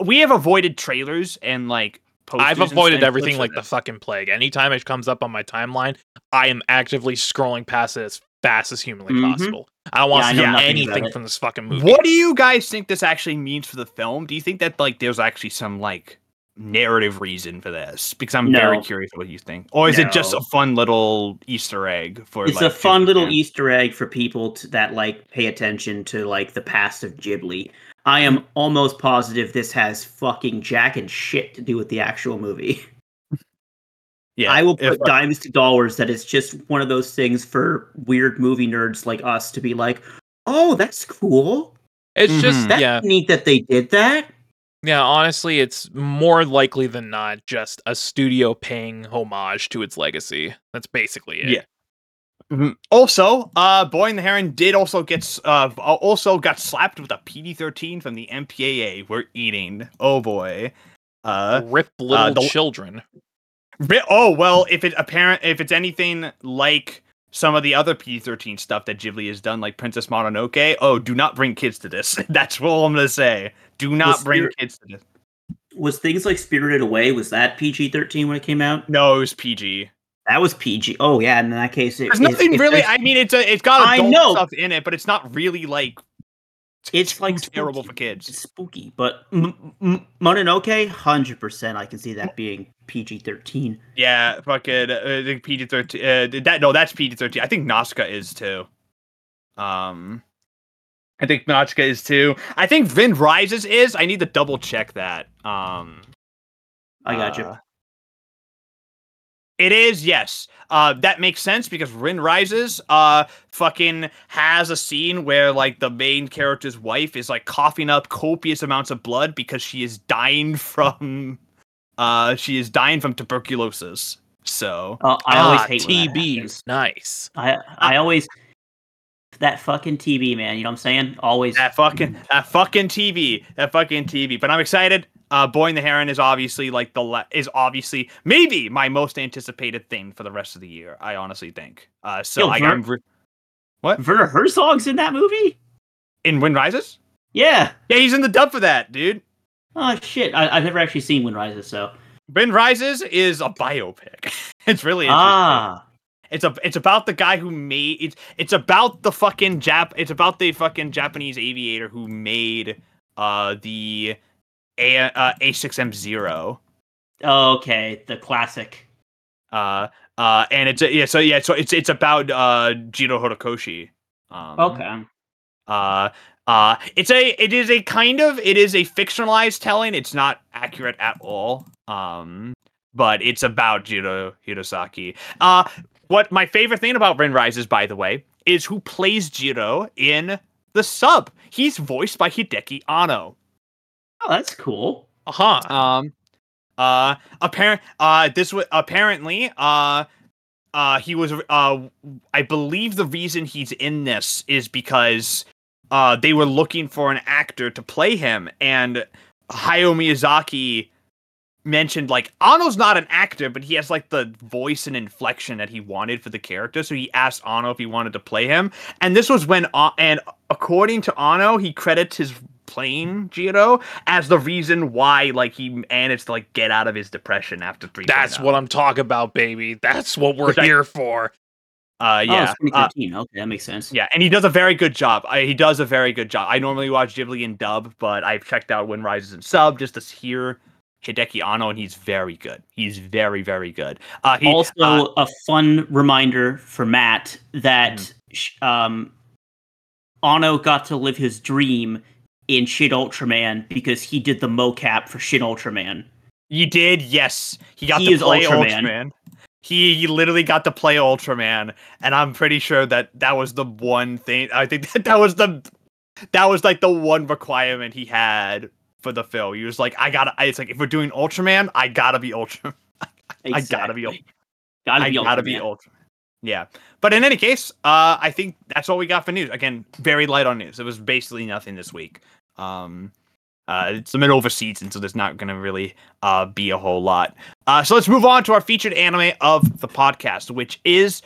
we have avoided trailers and like posters. I've avoided everything like the fucking plague. Anytime it comes up on my timeline, I am actively scrolling past it as fast as humanly mm-hmm. possible. I don't want yeah, to see anything from this fucking movie. What do you guys think this actually means for the film? Do you think that like there's actually some like narrative reason for this? Because I'm no. very curious what you think. Or is no. it just a fun little Easter egg for it's like, a fun Ghibli little fans? Easter egg for people to, that like pay attention to like the past of Ghibli. I am almost positive this has fucking jack and shit to do with the actual movie. Yeah, I will put if, dimes to dollars that it's just one of those things for weird movie nerds like us to be like, oh, that's cool. It's mm-hmm. just that's yeah. neat that they did that. Yeah, honestly, it's more likely than not just a studio paying homage to its legacy. That's basically it. Yeah. Mm-hmm. Also, uh, Boy and the Heron did also get uh, also got slapped with a P D thirteen from the M P A A. We're eating. Oh boy. Uh, Rip little uh, the, children. Rip, oh well, if it apparent if it's anything like some of the other P D thirteen stuff that Ghibli has done, like Princess Mononoke. Oh, do not bring kids to this. That's all I'm gonna say. Do not was bring Spir- kids to this. Was things like Spirited Away, was that P G thirteen when it came out? No, it was P G. That was P G. Oh yeah, and in that case, it, there's it, nothing it, really. There's, I mean, it's a, it's got adult stuff in it, but it's not really like it's like terrible spooky. For kids. It's spooky, but M- M- Mononoke, one hundred percent I can see that being P G thirteen. Yeah, fucking uh, I think P G thirteen. Uh, that no, that's P G thirteen. I think Nausicaä is too. Um, I think Nausicaä is too. I think Wind Rises is. I need to double check that. Um, I got you. Uh, It is, yes. Uh, that makes sense because Wind Rises uh, fucking has a scene where like the main character's wife is like coughing up copious amounts of blood because she is dying from uh, she is dying from tuberculosis. So uh, I always ah, hate T B. Nice. I I always that fucking T B, man. You know what I'm saying? Always that fucking that fucking T B. That fucking T B. But I'm excited. Uh, Boy and the Heron is obviously like the le- is obviously maybe my most anticipated thing for the rest of the year. I honestly think. Uh, so Yo, I Ver- re- what Werner Herzog's in that movie? In Wind Rises? Yeah, yeah, he's in the dub for that, dude. Oh shit, I- I've never actually seen Wind Rises. So Wind Rises is a biopic. It's really interesting. Ah. It's a it's about the guy who made it's it's about the fucking Jap it's about the fucking Japanese aviator who made uh the. A uh, A six M zero. Oh, okay, the classic. Uh, uh, and it's yeah, so yeah, so it's it's about uh Jiro Horikoshi. Um, okay. Uh, uh, it's a it is a kind of it is a fictionalized telling. It's not accurate at all. Um, but it's about Jiro Hirosaki. Uh, what my favorite thing about Rin Rises, by the way, is who plays Jiro in the sub. He's voiced by Hideki Anno. Oh, that's cool. Uh huh. Um, uh, apparent. Uh, this was apparently. Uh, uh, he was. Uh, I believe the reason he's in this is because, uh, they were looking for an actor to play him, and Hayao Miyazaki mentioned like Anno's not an actor, but he has like the voice and inflection that he wanted for the character. So he asked Anno if he wanted to play him, and this was when. Uh, and according to Anno, he credits his playing Jiro as the reason why like he managed to like get out of his depression after three. That's what I'm talking about, baby. That's what we're I, here for. Uh, yeah. Oh, uh, okay, that makes sense. Yeah, and he does a very good job. I, he does a very good job. I normally watch Ghibli in dub, but I've checked out Wind Rises in sub just to hear Hideki Anno, and he's very good. He's very, very good. Uh, he, also, uh, a fun reminder for Matt that mm-hmm. um, Anno got to live his dream in Shin Ultraman because he did the mocap for Shin Ultraman. He did, yes. He got he to is play Ultraman. Ultraman. He, he literally got to play Ultraman, and I'm pretty sure that that was the one thing. I think that, that was the that was like the one requirement he had for the film. He was like, I gotta. I, it's like if we're doing Ultraman, I gotta be Ultraman. Exactly. I gotta be. Gotta I be gotta Ultraman. be Ultraman. Yeah, but in any case, uh, I think that's all we got for news. Again, very light on news. It was basically nothing this week. Um, uh, it's the middle of a season, so there's not going to really uh, be a whole lot. Uh, so let's move on to our featured anime of the podcast, which is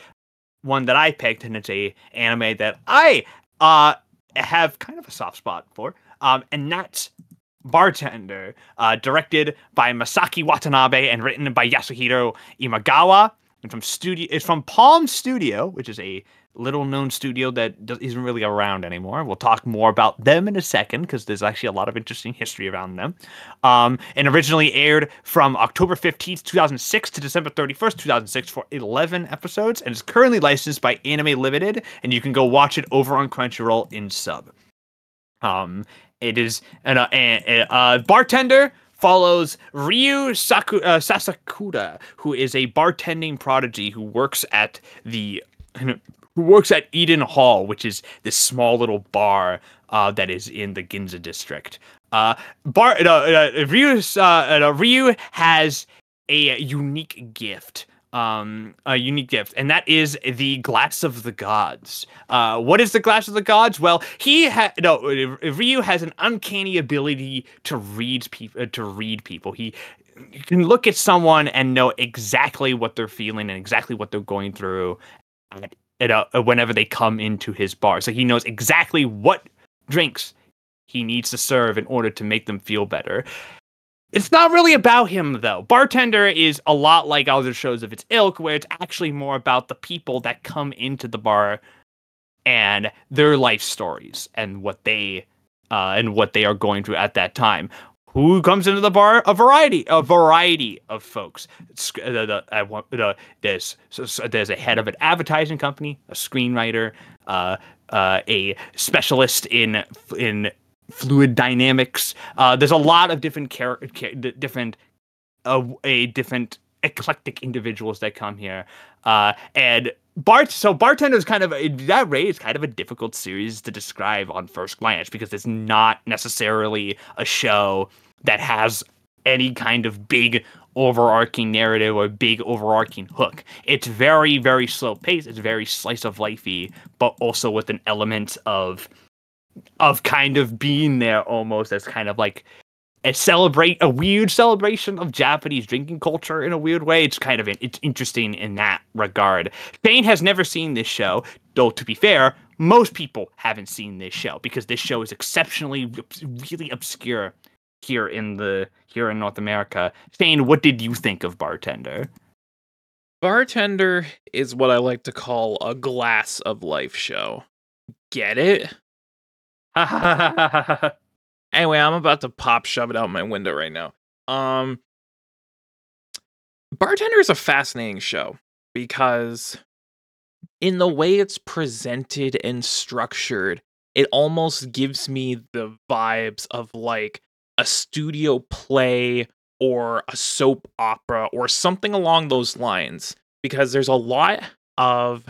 one that I picked, and it's a anime that I uh, have kind of a soft spot for, um, and that's Bartender, uh, directed by Masaki Watanabe and written by Yasuhiro Imagawa. And from studio, it's from Palm Studio, which is a little-known studio that isn't really around anymore. We'll talk more about them in a second because there's actually a lot of interesting history around them. Um, and originally aired from October fifteenth, two thousand six to December thirty-first, two thousand six for eleven episodes, and is currently licensed by Anime Limited, and you can go watch it over on Crunchyroll in sub. Um, it is an uh, uh, uh, bartender. Follows Ryu Saku, uh, Sasakura, who is a bartending prodigy who works at the who works at Eden Hall, which is this small little bar uh, that is in the Ginza district. Uh, bar uh, uh, Ryu uh, uh, Ryu has a unique gift, um, a unique gift, and that is the Glass of the Gods. Uh, what is the Glass of the Gods? Well, he ha- no Ryu has an uncanny ability to read people. Uh, to read people, he can look at someone and know exactly what they're feeling and exactly what they're going through at, at, uh, whenever they come into his bar. So he knows exactly what drinks he needs to serve in order to make them feel better. It's not really about him, though. Bartender is a lot like other shows of its ilk, where it's actually more about the people that come into the bar and their life stories and what they uh, and what they are going through at that time. Who comes into the bar? A variety, a variety of folks. There's there's a head of an advertising company, a screenwriter, uh, uh, a specialist in in. fluid dynamics. Uh, there's a lot of different char- char- different, uh, a different eclectic individuals that come here. Uh, and Bart, so Bartender is kind of a, that way is kind of a difficult series to describe on first glance because it's not necessarily a show that has any kind of big overarching narrative or big overarching hook. It's very, very slow paced. It's very slice of lifey, but also with an element of of kind of being there almost as kind of like a celebrate a weird celebration of Japanese drinking culture in a weird way. It's kind of, it's interesting in that regard. Shane has never seen this show, though to be fair, most people haven't seen this show because this show is exceptionally really obscure here in the, here in North America. Shane, what did you think of Bartender? Bartender is what I like to call a glass of life show. Get it? Anyway, I'm about to pop shove it out my window right now. Um, Bartender is a fascinating show because in the way it's presented and structured, it almost gives me the vibes of like a studio play or a soap opera or something along those lines, because there's a lot of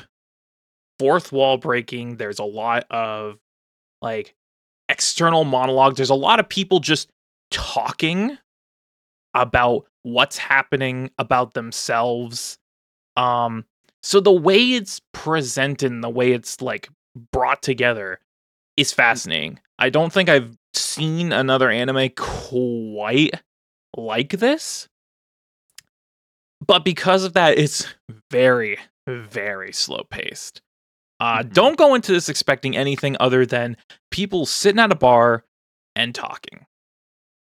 fourth wall breaking. There's a lot of like external monologue. There's a lot of people just talking about what's happening, about themselves. Um, so the way it's presented and the way it's like brought together is fascinating. I don't think I've seen another anime quite like this, but because of that, it's very, very slow paced. Uh, mm-hmm. Don't go into this expecting anything other than people sitting at a bar and talking.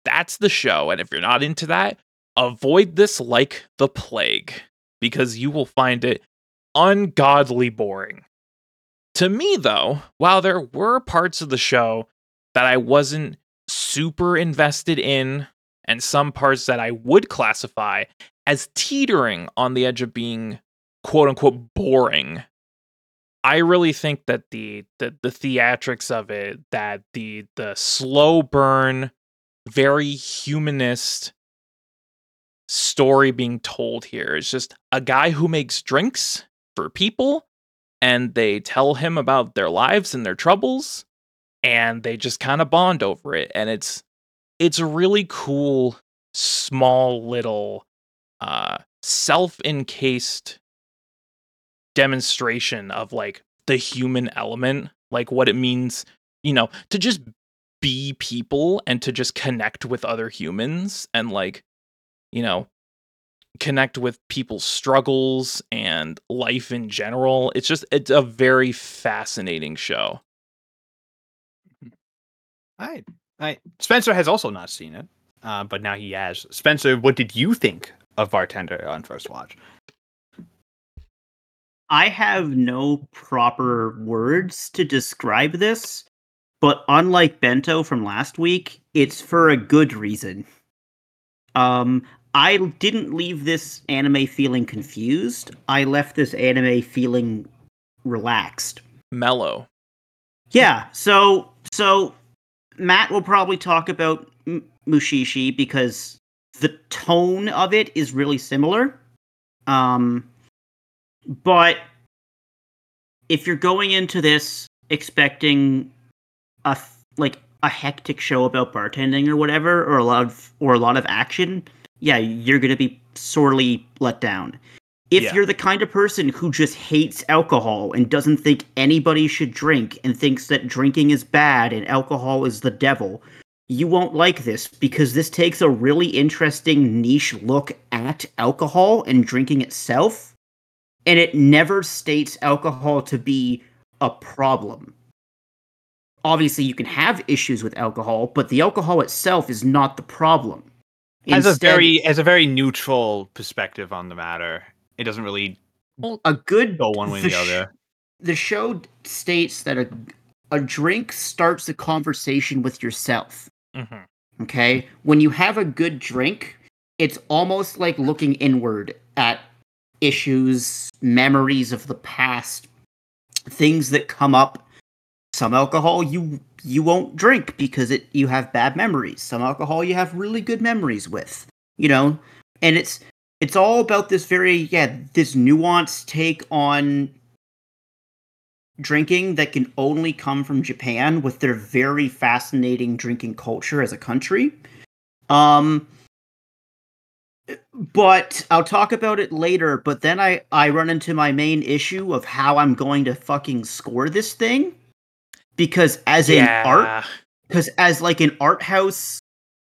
That's the show, and if you're not into that, avoid this like the plague, because you will find it ungodly boring. To me, though, while there were parts of the show that I wasn't super invested in, and some parts that I would classify as teetering on the edge of being quote-unquote boring, I really think that the, the the theatrics of it, that the the slow burn, very humanist story being told here is just a guy who makes drinks for people, and they tell him about their lives and their troubles, and they just kind of bond over it. And it's it's a really cool, small little uh, self-encased demonstration of like the human element, like what it means, you know, to just be people and to just connect with other humans and like, you know, connect with people's struggles and life in general. It's just, it's a very fascinating show. I, I, Spencer has also not seen it, uh, but now he has. Spencer, what did you think of Bartender on first watch? I have no proper words to describe this, but unlike Bento from last week, it's for a good reason. Um, I didn't leave this anime feeling confused. I left this anime feeling relaxed. Mellow. Yeah, so so Matt will probably talk about M- Mushishi because the tone of it is really similar. Um... But if you're going into this expecting a like a hectic show about bartending or whatever, or a lot of or a lot of action, yeah, you're going to be sorely let down. If yeah. you're the kind of person who just hates alcohol and doesn't think anybody should drink and thinks that drinking is bad and alcohol is the devil, you won't like this, because this takes a really interesting niche look at alcohol and drinking itself. And it never states alcohol to be a problem. Obviously, you can have issues with alcohol, but the alcohol itself is not the problem. Instead, as a very as a very neutral perspective on the matter, it doesn't really well, a good, go one way or the, the other. Sh- the show states that a, a drink starts a conversation with yourself. Mm-hmm. Okay? When you have a good drink, it's almost like looking inward at issues, memories of the past, things that come up. Some alcohol you you won't drink because it you have bad memories. Some alcohol you have really good memories with, you know. And it's it's all about this very yeah this nuanced take on drinking that can only come from Japan with their very fascinating drinking culture as a country. Um. But I'll talk about it later, but then I, I run into my main issue of how I'm going to fucking score this thing. Because as yeah. an art, because as like an art house,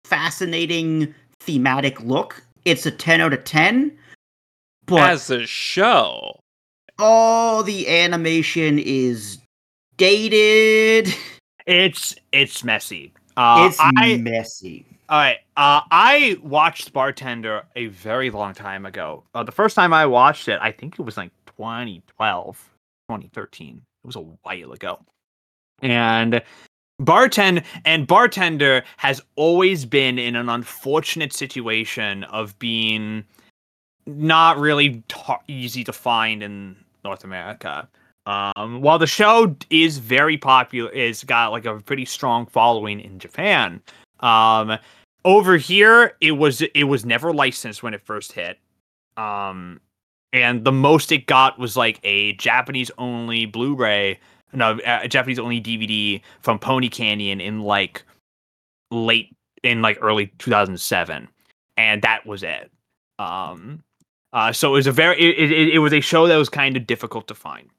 fascinating thematic look, it's a ten out of ten. But as a show, oh, the animation is dated. It's, it's messy. Uh, it's I, messy. All right, uh, I watched Bartender a very long time ago. Uh, the first time I watched it, I think it was like twenty twelve, twenty thirteen. It was a while ago. And Bartend and Bartender has always been in an unfortunate situation of being not really ta- easy to find in North America. Um, while the show is very popular, it's got like a pretty strong following in Japan. Um, over here, it was it was never licensed when it first hit. Um, and the most it got was like a Japanese-only Blu-ray, no, a Japanese-only D V D from Pony Canyon in like late in like early two thousand seven, and that was it. Um, uh, so it was a very it, it, it was a show that was kind of difficult to find.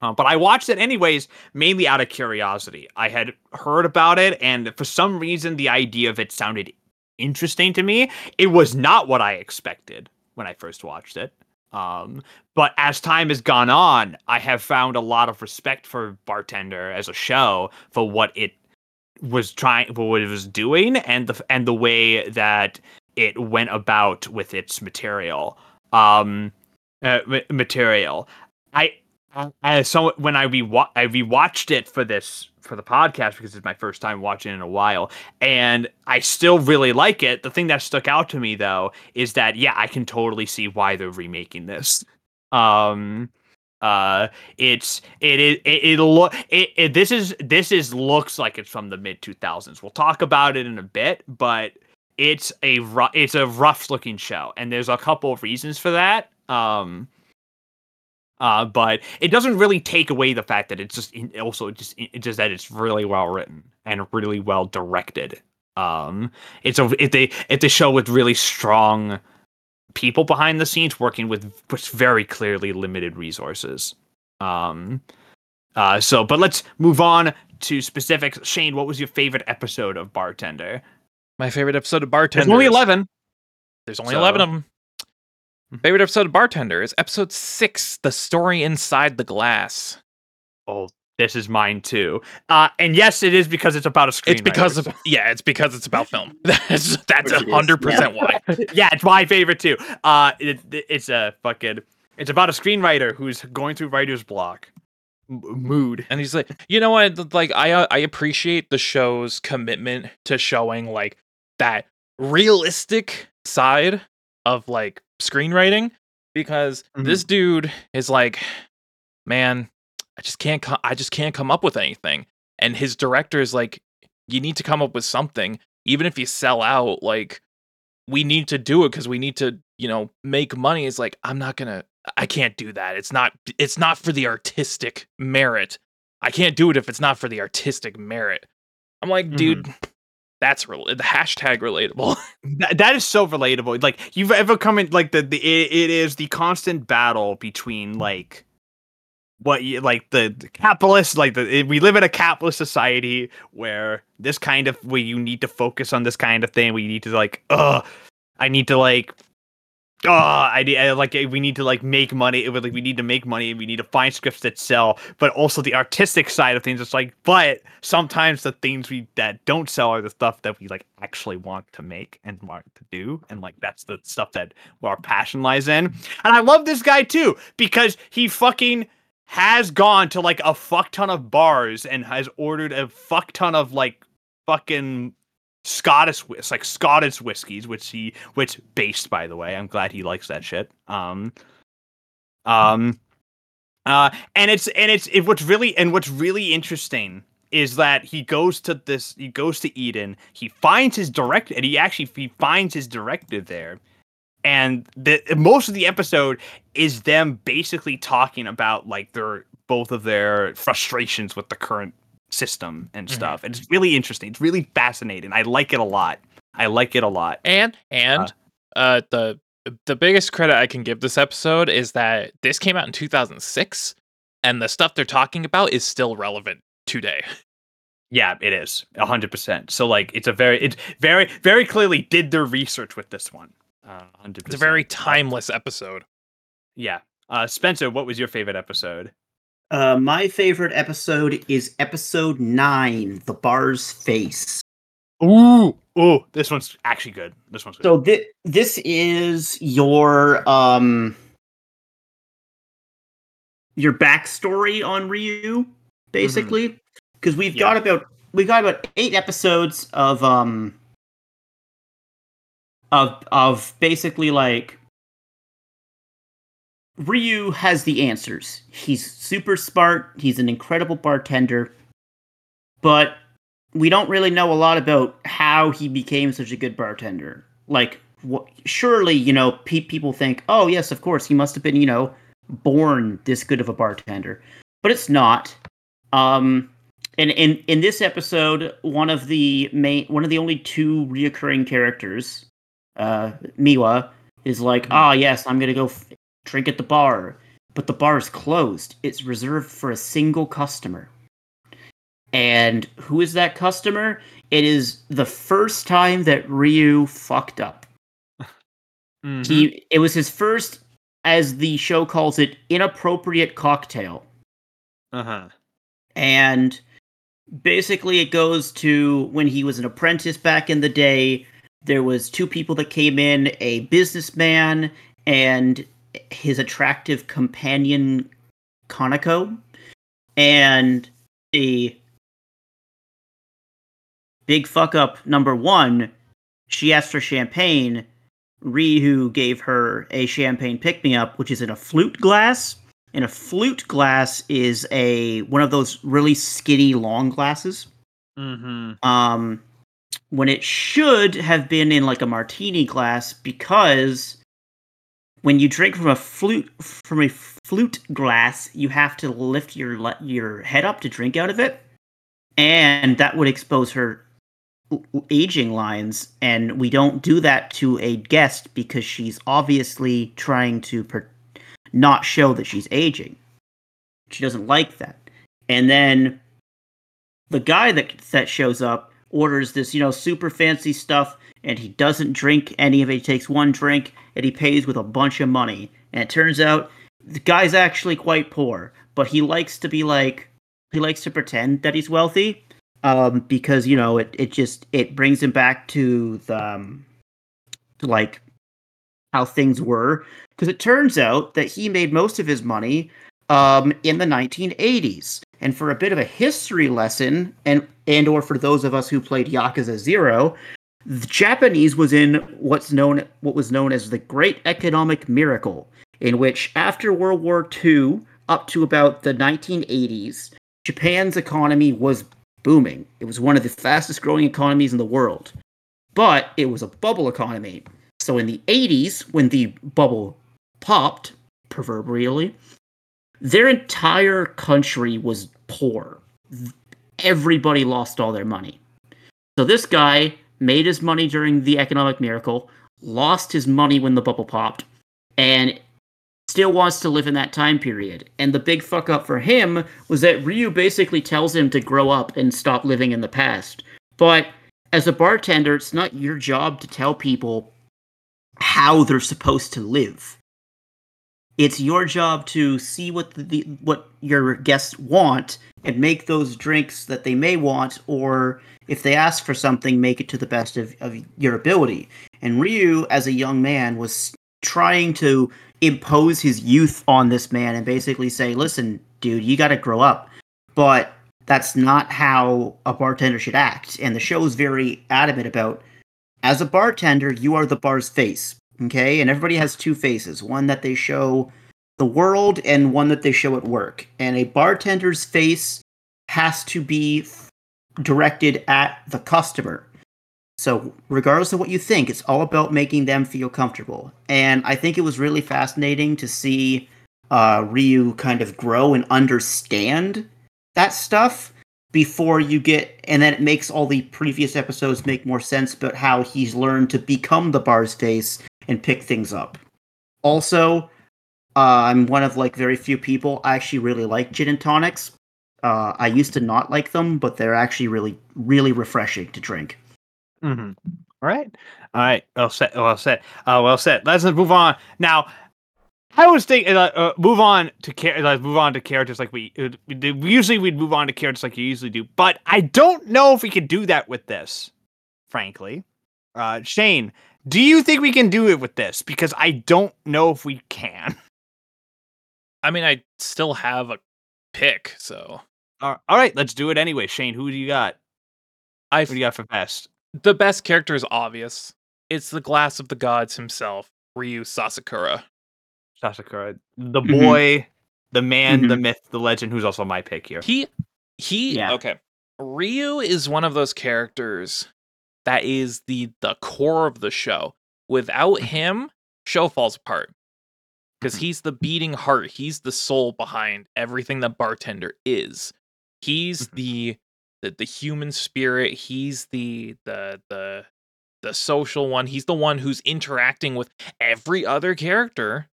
Uh, but I watched it anyways, mainly out of curiosity. I had heard about it, and for some reason, the idea of it sounded interesting to me. It was not what I expected when I first watched it. Um, but as time has gone on, I have found a lot of respect for Bartender as a show for what it was trying, for what it was doing, and the and the way that it went about with its material. Um, uh, material. I. I, so when I rewa- I rewatched it for this for the podcast because it's my first time watching it in a while, and I still really like it. The thing that stuck out to me though is that yeah, I can totally see why they're remaking this. Um, uh, it's it it it, it look it, it this is this is looks like it's from the mid two thousands. We'll talk about it in a bit, but it's a ru- it's a rough looking show, and there's a couple of reasons for that. Um. Uh, but it doesn't really take away the fact that it's just in, also just it just that it's really well written and really well directed. Um, it's a it's a it's a show with really strong people behind the scenes working with very clearly limited resources. Um, uh, so, but let's move on to specifics. Shane, what was your favorite episode of Bartender? My favorite episode of Bartender. There's only eleven. There's only so. eleven of them. Favorite episode of Bartender is episode six, The Story Inside the Glass. Oh, this is mine too. Uh, and yes, it is because it's about a screenwriter. It's because of, yeah, it's because it's about film. That's that's a hundred percent why. Yeah, it's my favorite too. Uh, it, it's a fucking, it's about a screenwriter who's going through writer's block m- mood, and he's like, you know what? Like, I uh, I appreciate the show's commitment to showing like that realistic side of like screenwriting, because mm-hmm. this dude is like, man, I just can't co- I just can't come up with anything, and his director is like, you need to come up with something, even if you sell out, like we need to do it because we need to, you know, make money. It's like, I'm not gonna I can't do that. It's not it's not for the artistic merit. I can't do it if it's not for the artistic merit. I'm like, mm-hmm. dude, that's real. The hashtag relatable. that, that is so relatable. Like, you've ever come in like the, the it, it is the constant battle between like what you like the, the capitalist, like the, we live in a capitalist society where this kind of where you need to focus on this kind of thing. We need to like, uh, I need to like, uh, I, I like we need to like make money. It was like we need to make money. We need to find scripts that sell, but also the artistic side of things. It's like, but sometimes the things we that don't sell are the stuff that we like actually want to make and want to do, and like that's the stuff that our passion lies in. And I love this guy too because he fucking has gone to like a fuck ton of bars and has ordered a fuck ton of like fucking Scottish whis like Scottish whiskeys, which he which based by the way. I'm glad he likes that shit. Um, um, uh, and it's and it's it, what's really and what's really interesting is that he goes to this. He goes to Eden. He finds his direct and he actually he finds his director there. And the most of the episode is them basically talking about like their both of their frustrations with the current system and stuff. Mm-hmm. It's really interesting. It's really fascinating. I like it a lot. I like it a lot. And and uh, uh the the biggest credit I can give this episode is that this came out in two thousand six, and the stuff they're talking about is still relevant today. Yeah, it is one hundred percent. So like, it's a very it's very very clearly did their research with this one. Uh, one hundred percent. It's a very timeless episode. Yeah. Uh, Spencer, what was your favorite episode? Uh, my favorite episode is episode nine, The Bar's Face. Ooh, ooh, this one's actually good. This one's good. So th- this is your um your backstory on Ryu, basically, because mm-hmm. we've yeah. got about we got about eight episodes of um of of basically like Ryu has the answers. He's super smart. He's an incredible bartender, but we don't really know a lot about how he became such a good bartender. Like, wh- surely, you know, pe- people think, oh, yes, of course, he must have been, you know, born this good of a bartender. But it's not. Um, and in in this episode, one of the main, one of the only two reoccurring characters, uh, Miwa, is like, ah, mm-hmm. oh, yes, I'm going to go f- drink at the bar. But the bar is closed. It's reserved for a single customer. And who is that customer? It is the first time that Ryu fucked up. Mm-hmm. He it was his first, as the show calls it, inappropriate cocktail. Uh-huh. And basically it goes to when he was an apprentice back in the day, there was two people that came in, a businessman and his attractive companion Kanako, and the big fuck up number one, she asked for champagne. Ryu gave her a champagne pick-me-up, which is in a flute glass. And a flute glass is a one of those really skinny, long glasses. Mm-hmm. Um, when it should have been in like a martini glass, because when you drink from a flute from a flute glass, you have to lift your your head up to drink out of it, and that would expose her aging lines, and we don't do that to a guest because she's obviously trying to per- not show that she's aging. She doesn't like that. And then the guy that that shows up orders this, you know, super fancy stuff, and he doesn't drink any of it. He takes one drink, and he pays with a bunch of money. And it turns out the guy's actually quite poor, but he likes to be like, he likes to pretend that he's wealthy. Um, because, you know, it, it just, it brings him back to the, um, to like, how things were. Because it turns out that he made most of his money um, in the nineteen eighties. And for a bit of a history lesson, and, and or for those of us who played Yakuza Zero, the Japanese was in what's known, what was known as the Great Economic Miracle, in which after World War Two, up to about the nineteen eighties, Japan's economy was booming. It was one of the fastest growing economies in the world, but it was a bubble economy. So in the eighties, when the bubble popped, proverbially, their entire country was poor. Everybody lost all their money. So this guy made his money during the economic miracle, lost his money when the bubble popped, and still wants to live in that time period. And the big fuck up for him was that Ryu basically tells him to grow up and stop living in the past. But as a bartender, it's not your job to tell people how they're supposed to live. It's your job to see what the, the what your guests want and make those drinks that they may want, or if they ask for something, make it to the best of, of your ability. And Ryu, as a young man, was trying to impose his youth on this man and basically say, listen, dude, you got to grow up. But that's not how a bartender should act. And the show is very adamant about, as a bartender, you are the bar's face. Okay? And everybody has two faces, one that they show the world and one that they show at work. And a bartender's face has to be f- directed at the customer. So regardless of what you think, it's all about making them feel comfortable. And I think it was really fascinating to see uh, Ryu kind of grow and understand that stuff before you get... And then it makes all the previous episodes make more sense about how he's learned to become the bar's face and pick things up. Also, uh, I'm one of like very few people. I actually really like gin and tonics. Uh, I used to not like them, but they're actually really, really refreshing to drink. Mm-hmm. All right. All right. Well said. Well said. Uh, well said. Let's move on. Now, I was thinking, uh, uh, move on to char- let's move on to characters like we, uh, we do. Usually we'd move on to characters like you usually do, but I don't know if we could do that with this, frankly. Uh, Shane, do you think we can do it with this? Because I don't know if we can. I mean, I still have a pick, so. All right. Let's do it anyway. Shane, who do you got? I f- what do you got for best? The best character is obvious. It's the Glass of the Gods himself, Ryu Sasakura. Sasakura, the mm-hmm. boy, the man, mm-hmm. the myth, the legend, who's also my pick here. He, he, yeah. okay. Ryu is one of those characters that is the the core of the show. Without him, show falls apart. Because he's the beating heart. He's the soul behind everything that Bartender is. He's the the, the human spirit. He's the, the the the social one. He's the one who's interacting with every other character,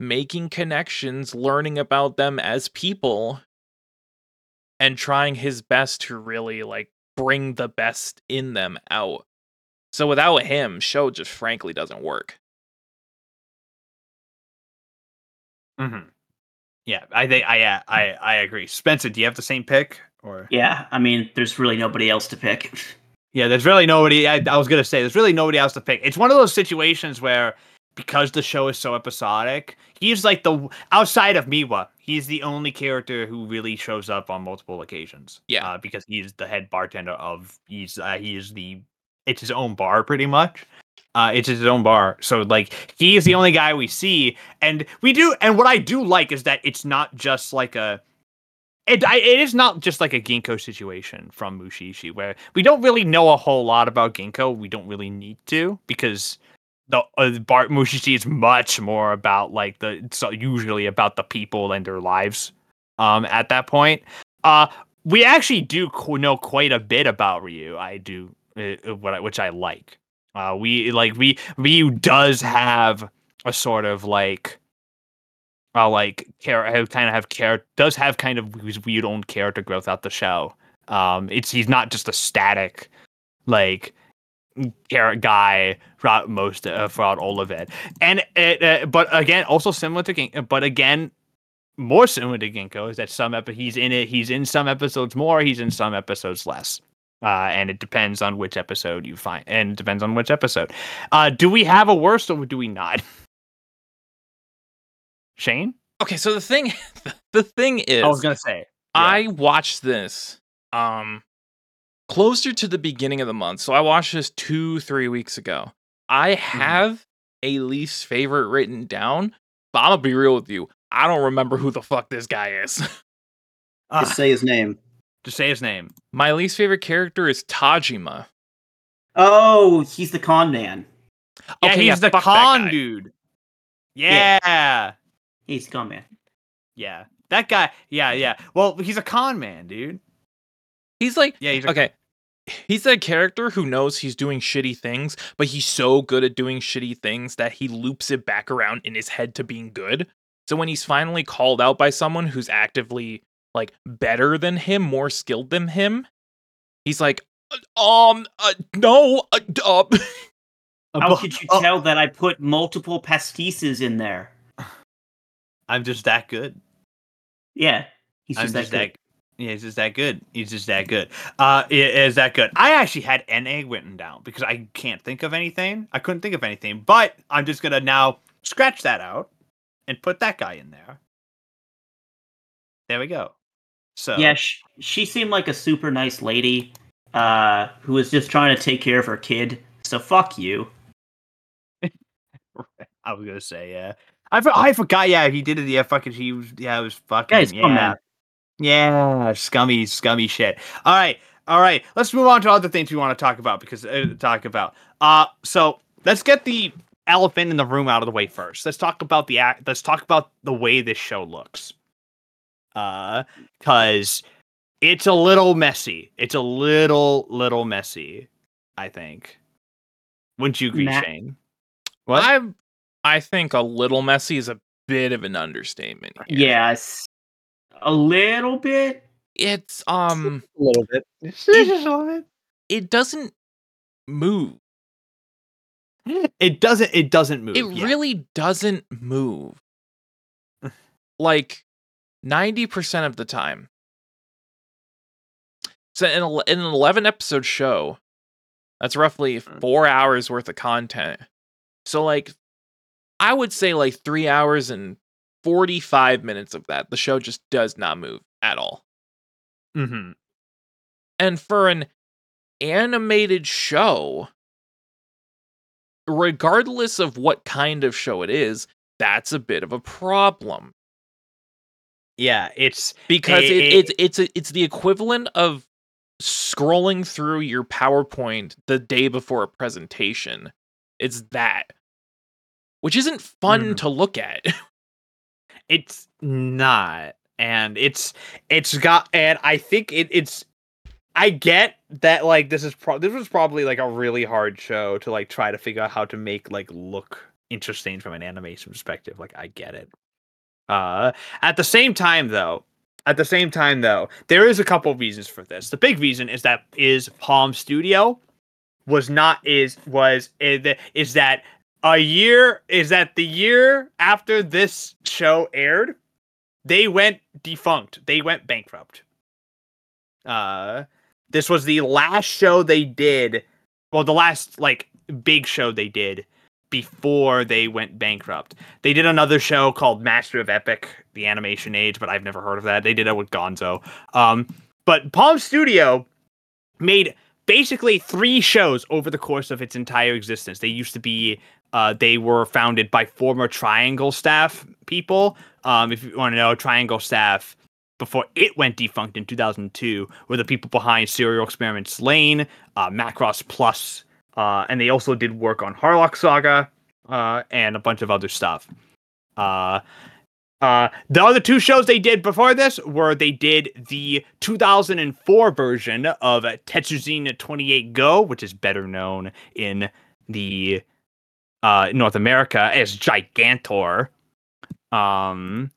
making connections, learning about them as people, and trying his best to really like bring the best in them out. So without him, show just frankly doesn't work. Mm-hmm. Yeah, I think I uh, I I agree. Spencer, do you have the same pick? Or yeah, I mean, there's really nobody else to pick. Yeah, there's really nobody. I, I was gonna say there's really nobody else to pick. It's one of those situations where because the show is so episodic, he's like the outside of Miwa, he's the only character who really shows up on multiple occasions. Yeah, uh, because he's the head bartender of he's uh, he is the it's his own bar pretty much. Uh, it's his own bar, so like he is the only guy we see, and we do. And what I do like is that it's not just like a, it I, it is not just like a Ginko situation from Mushishi, where we don't really know a whole lot about Ginko. We don't really need to because the uh, bar Mushishi is much more about like the it's usually about the people and their lives. Um, at that point, uh, we actually do know quite a bit about Ryu. I do, uh, what I, which I like. Uh, we like we Ryu does have a sort of like, uh, like care kind of have care does have kind of his weird own character growth out the show. Um, it's he's not just a static like carrot guy throughout most uh, throughout all of it. And it, uh, but again, also similar to Ginko, but again, more similar to Ginko is that some epi- he's in it. He's in some episodes more. He's in some episodes less. Uh, and it depends on which episode you find, and it depends on which episode. Uh, do we have a worst, or do we not? Shane? Okay, so the thing, the thing is, I was gonna say, yeah. I watched this um closer to the beginning of the month, so I watched this two, three weeks ago. I have mm. a least favorite written down, but I'm gonna be real with you. I don't remember who the fuck this guy is. uh. Just say his name. Just say his name. My least favorite character is Tajima. Oh, he's the con man. Yeah, okay, he's yeah, the con dude. Yeah. yeah. He's the con man. Yeah. That guy. Yeah, yeah. Well, he's a con man, dude. He's like, yeah, he's a- okay. He's that character who knows he's doing shitty things, but he's so good at doing shitty things that he loops it back around in his head to being good. So when he's finally called out by someone who's actively like better than him, more skilled than him, he's like, um, uh, no, uh, uh. How could you tell that I put multiple pastisses in there? I'm just that good. Yeah, he's just, that, just good. that. Yeah, he's just that good. He's just that good. Uh, is that good? I actually had N A written down because I can't think of anything. I couldn't think of anything, but I'm just gonna now scratch that out and put that guy in there. There we go. So yeah, she, she seemed like a super nice lady uh, who was just trying to take care of her kid. So fuck you. I was gonna say yeah. I I forgot. Yeah, he did it. Yeah, fucking. He was. Yeah, it was fucking. Yeah, yeah. yeah, scummy, scummy shit. All right, all right. Let's move on to other things we want to talk about because uh, talk about. Uh, so let's get the elephant in the room out of the way first. Let's talk about the let's talk about the way this show looks. Uh, cause it's a little messy. It's a little, little messy. I think. Wouldn't you agree, nah. Shane? What? I, I think a little messy is a bit of an understatement. Here. Yes, a little bit. It's um a little bit. It's just a little bit. It doesn't move. It doesn't. It doesn't move. It yeah. really doesn't move. Like. ninety percent of the time. So in, in an eleven episode show, that's roughly four hours worth of content. So like, I would say like three hours and forty-five minutes of that, the show just does not move at all. Mm-hmm. And for an animated show, regardless of what kind of show it is, that's a bit of a problem. Yeah, it's because it, it, it, it's it's it's the equivalent of scrolling through your PowerPoint the day before a presentation. It's that, which isn't fun mm. to look at. It's not, and it's it's got, and I think it it's. I get that, like, this is pro- this was probably like a really hard show to like try to figure out how to make like look interesting from an animation perspective. Like, I get it. Uh, at the same time, though, at the same time, though, there is a couple reasons for this. The big reason is that is Palm Studio was not is was is that a year is that the year after this show aired, they went defunct. They went bankrupt. Uh. This was the last show they did, well, the last, like, big show they did before they went bankrupt. They did another show called Master of Epic, The Animation Age, but I've never heard of that. They did it with Gonzo. Um, but Palm Studio made basically three shows over the course of its entire existence. They used to be, uh, they were founded by former Triangle staff people. Um, if you want to know, Triangle staff, before it went defunct in two thousand two, were the people behind Serial Experiment Slain, uh, Macross Plus, uh, and they also did work on Harlock Saga, uh, and a bunch of other stuff. Uh, uh, the other two shows they did before this were they did the two thousand four version of Tetsuzin twenty-eight Go, which is better known in the uh, North America as Gigantor. Um...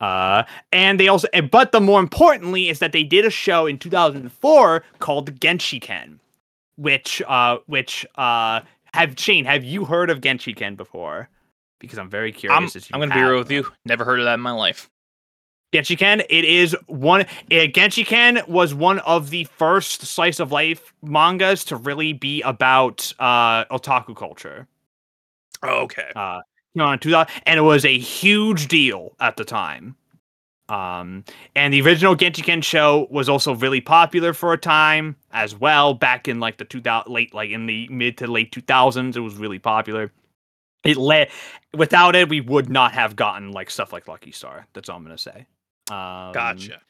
Uh, and they also, but the more importantly is that they did a show in two thousand four called Genshiken, which, uh, which, uh, have Shane, have you heard of Genshiken before? Because I'm very curious. I'm, I'm going to be real with you. Never heard of that in my life. Genshiken, it is one, it, Genshiken was one of the first slice of life mangas to really be about, uh, otaku culture. Okay. Uh, on two thousand, and it was a huge deal at the time. Um, and the original Genshiken show was also really popular for a time as well. Back in like the two thousand, late, like in the mid to late two thousands, it was really popular. It led, without it, we would not have gotten like stuff like Lucky Star. That's all I'm gonna say. Um, gotcha.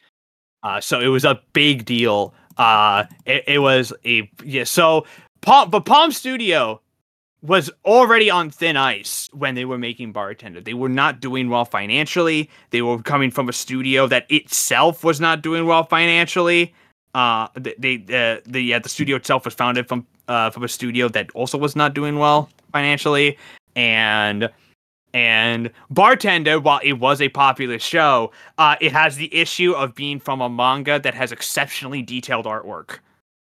Uh, so it was a big deal. Uh, it, it was a yeah. So, Palm, but Palm Studio was already on thin ice when they were making Bartender. They were not doing well financially. They were coming from a studio that itself was not doing well financially. Uh, they, uh, the yeah, the studio itself was founded from uh, from a studio that also was not doing well financially. And and Bartender, while it was a popular show, uh, it has the issue of being from a manga that has exceptionally detailed artwork.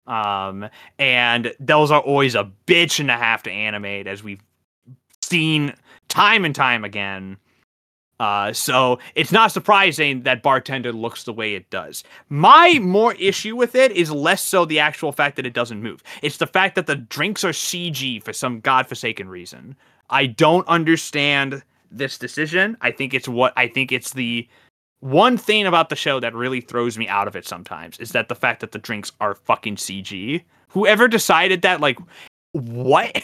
Um, and those are always a bitch and a half to animate, as we've seen time and time again. Uh, so it's not surprising that Bartender looks the way it does. My more issue with it is less so the actual fact that it doesn't move. It's the fact that the drinks are C G for some godforsaken reason. I don't understand this decision. I think it's what, I think it's the one thing about the show that really throws me out of it sometimes is that the fact that the drinks are fucking C G. Whoever decided that, like, what?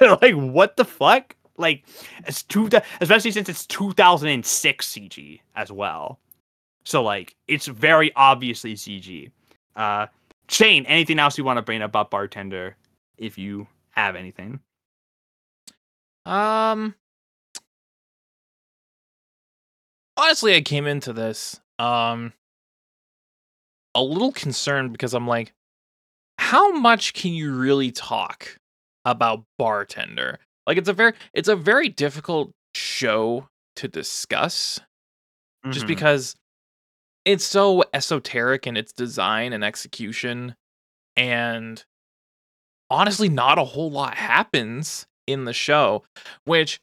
Like, what the fuck? Like, it's two, especially since it's two thousand six C G as well. So, like, it's very obviously C G. Uh, Shane, anything else you want to bring up about Bartender, if you have anything? Um... Honestly, I came into this um, a little concerned because I'm like, how much can you really talk about Bartender? Like, it's a very, it's a very difficult show to discuss, mm-hmm. just because it's so esoteric in its design and execution, and honestly, not a whole lot happens in the show, which.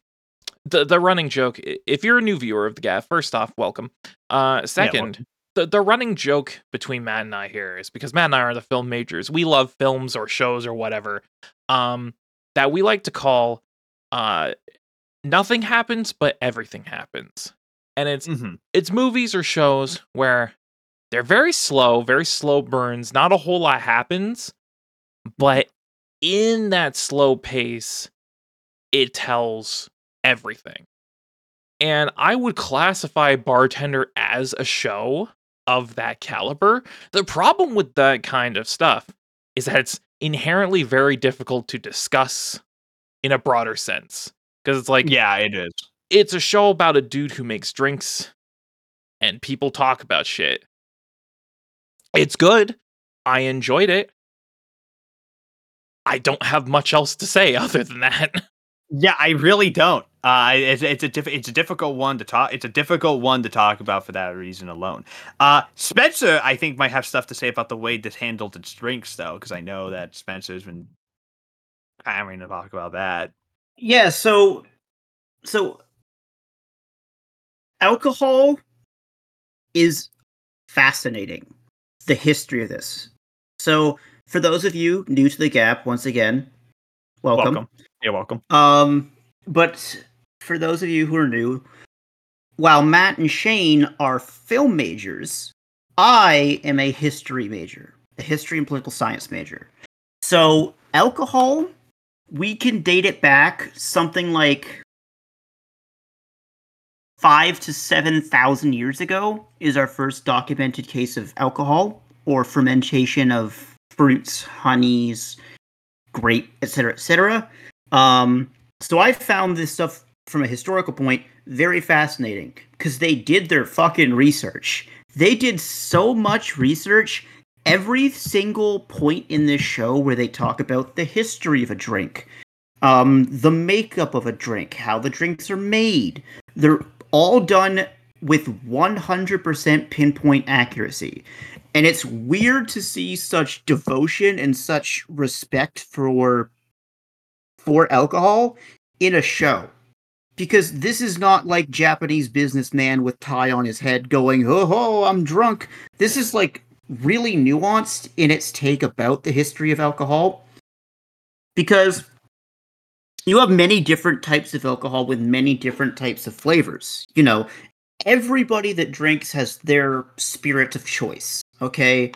The the running joke, if you're a new viewer of The Gap, first off, welcome. Uh, second, yeah, well, the, the running joke between Matt and I here is because Matt and I are the film majors. We love films or shows or whatever um, that we like to call uh, nothing happens, but everything happens. And it's mm-hmm. it's movies or shows where they're very slow, very slow burns. Not a whole lot happens, But in that slow pace, it tells everything. And I would classify Bartender as a show of that caliber. The problem with that kind of stuff is that it's inherently very difficult to discuss in a broader sense. Because it's like... Yeah, it is. It's a show about a dude who makes drinks and people talk about shit. It's good. I enjoyed it. I don't have much else to say other than that. Yeah, I really don't. Uh, it's, it's a diff- it's a difficult one to talk. It's a difficult one to talk about for that reason alone. Uh, Spencer, I think, might have stuff to say about the way this handled its drinks, though, because I know that Spencer's been hammering to talk about that. Yeah. So, so alcohol is fascinating. The history of this. So, for those of you new to The Gap, once again, welcome. welcome. You're welcome. Um. But for those of you who are new, while Matt and Shane are film majors, I am a history major, a history and political science major. So alcohol, we can date it back something like five to seven thousand years ago is our first documented case of alcohol or fermentation of fruits, honeys, grape, et cetera, et cetera. Um... So I found this stuff from a historical point very fascinating because they did their fucking research. They did so much research. Every single point in this show where they talk about the history of a drink, um, the makeup of a drink, how the drinks are made, they're all done with one hundred percent pinpoint accuracy. And it's weird to see such devotion and such respect for... for alcohol in a show, because this is not like Japanese businessman with tie on his head going, "Oh, ho, I'm drunk." This is like really nuanced in its take about the history of alcohol, because you have many different types of alcohol with many different types of flavors. You know, everybody that drinks has their spirit of choice. Okay.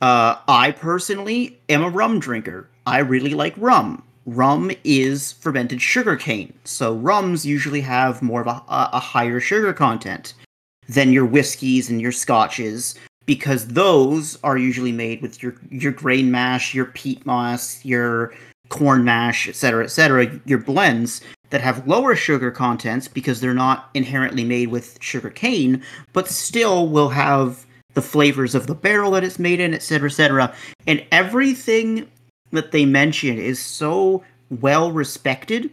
Uh, I personally am a rum drinker. I really like rum. Rum is fermented sugar cane, so rums usually have more of a, a higher sugar content than your whiskeys and your scotches, because those are usually made with your, your grain mash, your peat moss, your corn mash, et cetera, et cetera, your blends that have lower sugar contents because they're not inherently made with sugar cane, but still will have the flavors of the barrel that it's made in, et cetera, et cetera, and everything that they mention is so well respected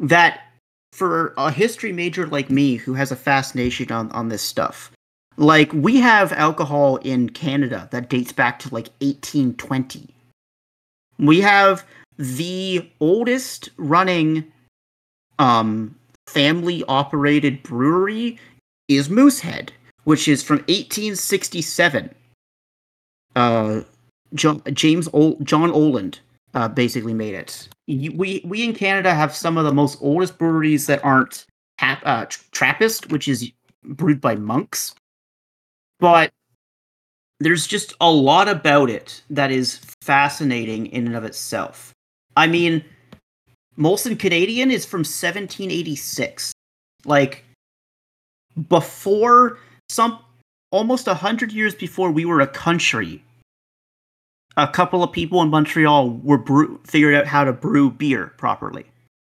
that for a history major like me who has a fascination on, on this stuff, like we have alcohol in Canada that dates back to like eighteen twenty. We have the oldest running um, family operated brewery is Moosehead, which is from eighteen sixty-seven. Uh, John, James Ol- John Oland uh, basically made it. We we in Canada have some of the most oldest breweries that aren't tap, uh, Trappist, which is brewed by monks. But there's just a lot about it that is fascinating in and of itself. I mean, Molson Canadian is from seventeen eighty-six, like before some almost a hundred years before we were a country. A couple of people in Montreal were brew- figured out how to brew beer properly.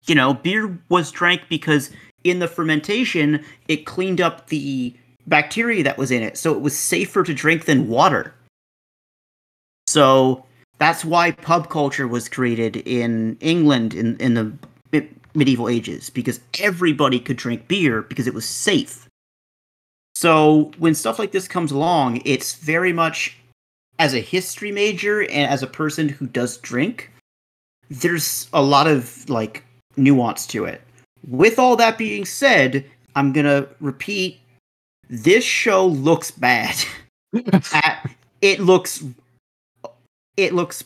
You know, beer was drank because in the fermentation, it cleaned up the bacteria that was in it. So it was safer to drink than water. So that's why pub culture was created in England in, in the mi- medieval ages, because everybody could drink beer because it was safe. So when stuff like this comes along, it's very much... As a history major and as a person who does drink, there's a lot of like nuance to it. With all that being said, I'm gonna repeat: this show looks bad. It looks, it looks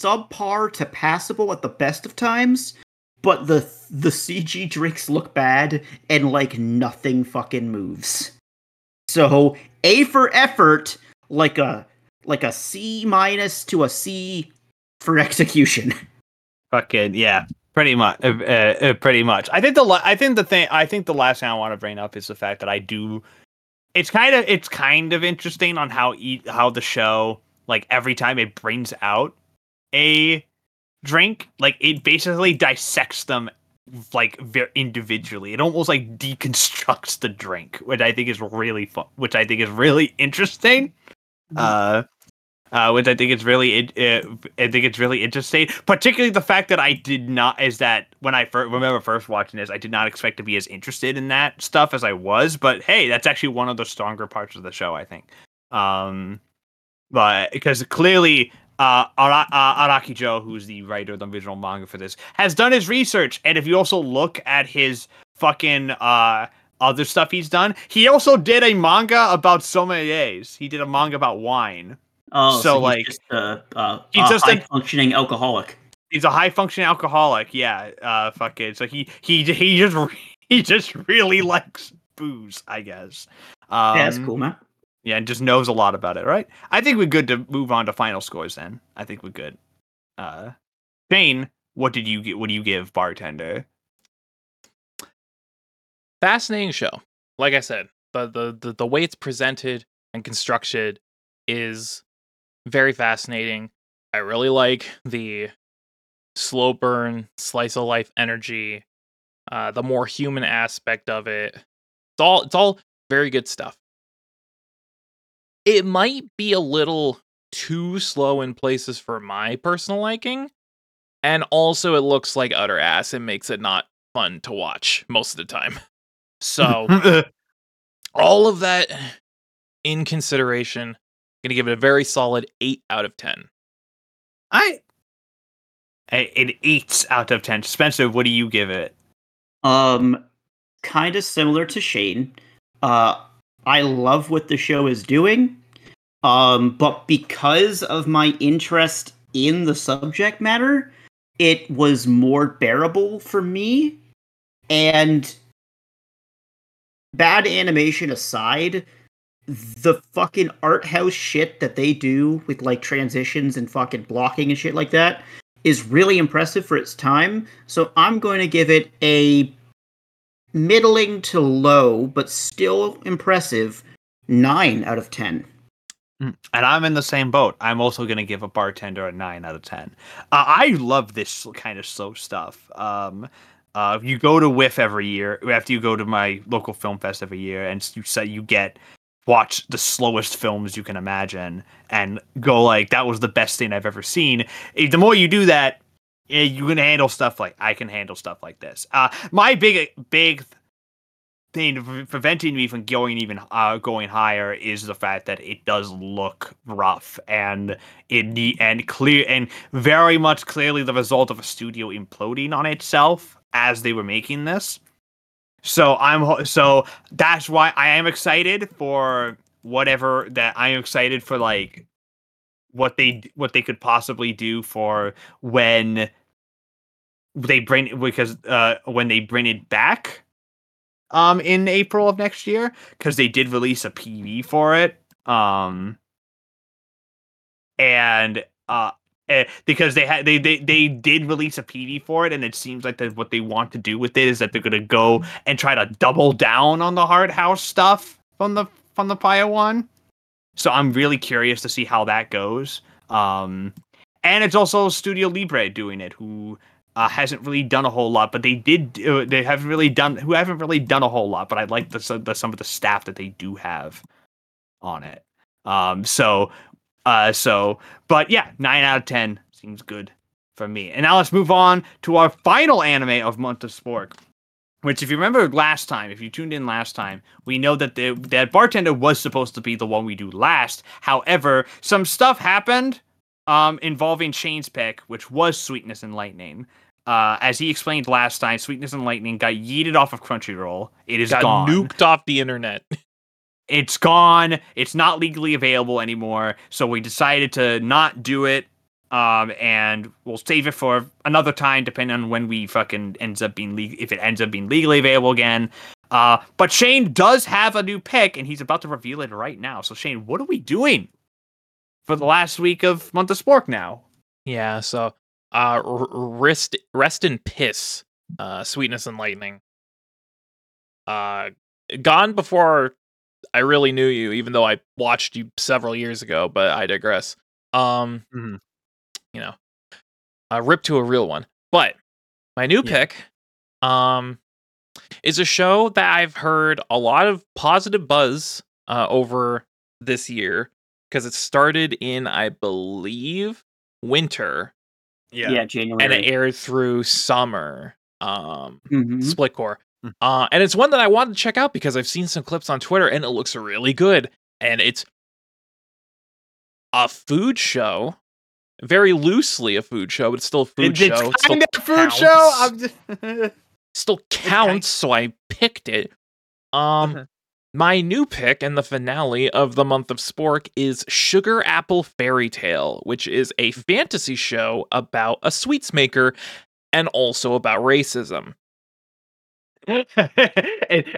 subpar to passable at the best of times, but the the C G drinks look bad and like nothing fucking moves. So A for effort, like a. Like a C minus to a C for execution. Fucking yeah, pretty much. Uh, uh, pretty much. I think the la- I think the thing I think the last thing I want to bring up is the fact that I do. It's kind of it's kind of interesting on how e- how the show, like, every time it brings out a drink, like, it basically dissects them, like, very individually. It almost, like, deconstructs the drink, which I think is really fun, which I think is really interesting. Mm-hmm. Uh, uh, which I think is really, uh, I think it's really interesting. Particularly the fact that I did not, is that when I first remember first watching this, I did not expect to be as interested in that stuff as I was. But hey, that's actually one of the stronger parts of the show, I think. Um, but because clearly. Uh, Ara- uh, Araki Joe, who's the writer of the original manga for this, has done his research. And if you also look at his fucking uh, other stuff he's done, he also did a manga about sommeliers. He did a manga about wine. Oh, so, so he's like, just a, uh, he's a just high-functioning alcoholic. He's a high-functioning alcoholic. Yeah, uh, fuck it. So he he he just he just really likes booze, I guess. Um, yeah, that's cool, man. Yeah, and just knows a lot about it, right? I think we're good to move on to final scores then. I think we're good. Uh, Shane, what did you get? What do you give Bartender? Fascinating show. Like I said, the, the the the way it's presented and constructed is very fascinating. I really like the slow burn, slice of life energy, uh, the more human aspect of it. It's all it's all very good stuff. It might be a little too slow in places for my personal liking. And also it looks like utter ass and makes it not fun to watch most of the time. So all of that in consideration, I'm going to give it a very solid eight out of ten. I an eight out of ten. Spencer, what do you give it? Um, kind of similar to Shane. Uh, I love what the show is doing, um, but because of my interest in the subject matter, it was more bearable for me. And bad animation aside, the fucking art house shit that they do with, like, transitions and fucking blocking and shit like that is really impressive for its time. So I'm going to give it a middling to low, but still impressive, nine out of ten. And I'm in the same boat. I'm also going to give a Bartender a nine out of ten. Uh, I love this kind of slow stuff. Um, uh, you go to W I F every year, after you go to my local film fest every year, and you say you get watch the slowest films you can imagine, and go like, that was the best thing I've ever seen. The more you do that, you can handle stuff like I can handle stuff like this. Uh, my big, big thing preventing me from going even uh, going higher is the fact that it does look rough and in the and clear and very much clearly the result of a studio imploding on itself as they were making this. So I'm so that's why I am excited for whatever that I am excited for, like what they what they could possibly do for when. They bring because uh, when they bring it back um, in April of next year, because they did release a P V for it. Um, and uh, because they had they, they, they did release a P V for it. And it seems like that what they want to do with it is that they're going to go and try to double down on the Hard House stuff from the from the Pia one. So I'm really curious to see how that goes. Um, and it's also Studio Libre doing it, who Uh, hasn't really done a whole lot, but they did. Uh, they haven't really done. Who haven't really done a whole lot, but I like the, the some of the staff that they do have on it. Um. So, uh. So, but yeah, nine out of ten seems good for me. And now let's move on to our final anime of Month of Spork, which, if you remember last time, if you tuned in last time, we know that the that Bartender was supposed to be the one we do last. However, some stuff happened um, involving Shane's pick, which was Sweetness and Lightning. Uh, as he explained last time, Sweetness and Lightning got yeeted off of Crunchyroll. It is got gone. Nuked off the internet. It's gone. It's not legally available anymore. So we decided to not do it. Um, and we'll save it for another time, depending on when we fucking ends up being le- if it ends up being legally available again. Uh, but Shane does have a new pick, and he's about to reveal it right now. So Shane, what are we doing for the last week of Month of Spork now? Yeah, so uh, r- rest rest in piss, uh, Sweetness and Lightning. Uh, gone before I really knew you, even though I watched you several years ago, but I digress. Um, mm-hmm. You know, uh, rip to a real one. But my new yeah. pick um, is a show that I've heard a lot of positive buzz uh, over this year, because it started in, I believe, winter. Yeah, yeah January. And it aired through summer. Um, mm-hmm. Split Core. Mm-hmm. Uh, and it's one that I wanted to check out because I've seen some clips on Twitter and it looks really good. And it's a food show. Very loosely a food show, but it's still a food it's show. It's kind of a food show. I'm just... still counts, so I picked it. Um, uh-huh. My new pick and the finale of the month of Spork is Sugar Apple Fairy Tale, which is a fantasy show about a sweets maker and also about racism. it,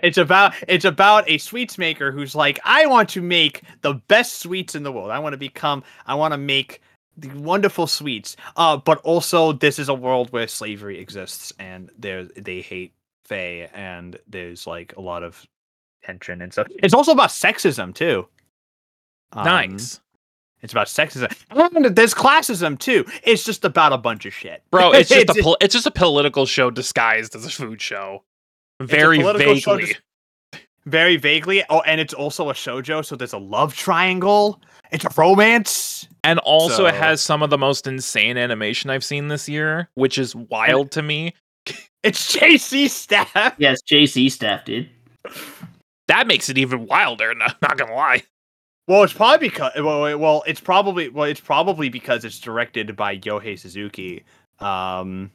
it's about it's about a sweets maker who's like, I want to make the best sweets in the world. I want to become. I want to make. The wonderful sweets, uh, but also this is a world where slavery exists, and there they hate Faye, and there's like a lot of tension and stuff. It's also about sexism too. Um, nice. It's about sexism. And there's classism too. It's just about a bunch of shit, bro. It's just it's, a pol- it's just a political show disguised as a food show. Very vaguely. Show dis- very vaguely. Oh, and it's also a shoujo, so there's a love triangle. It's a romance. And also so. It has some of the most insane animation I've seen this year, which is wild to me. It's J C Staff. Yes, J C Staff, dude. That makes it even wilder, not, not gonna lie. Well, it's probably because well, well, it's probably well, it's probably because it's directed by Yohei Suzuki, um,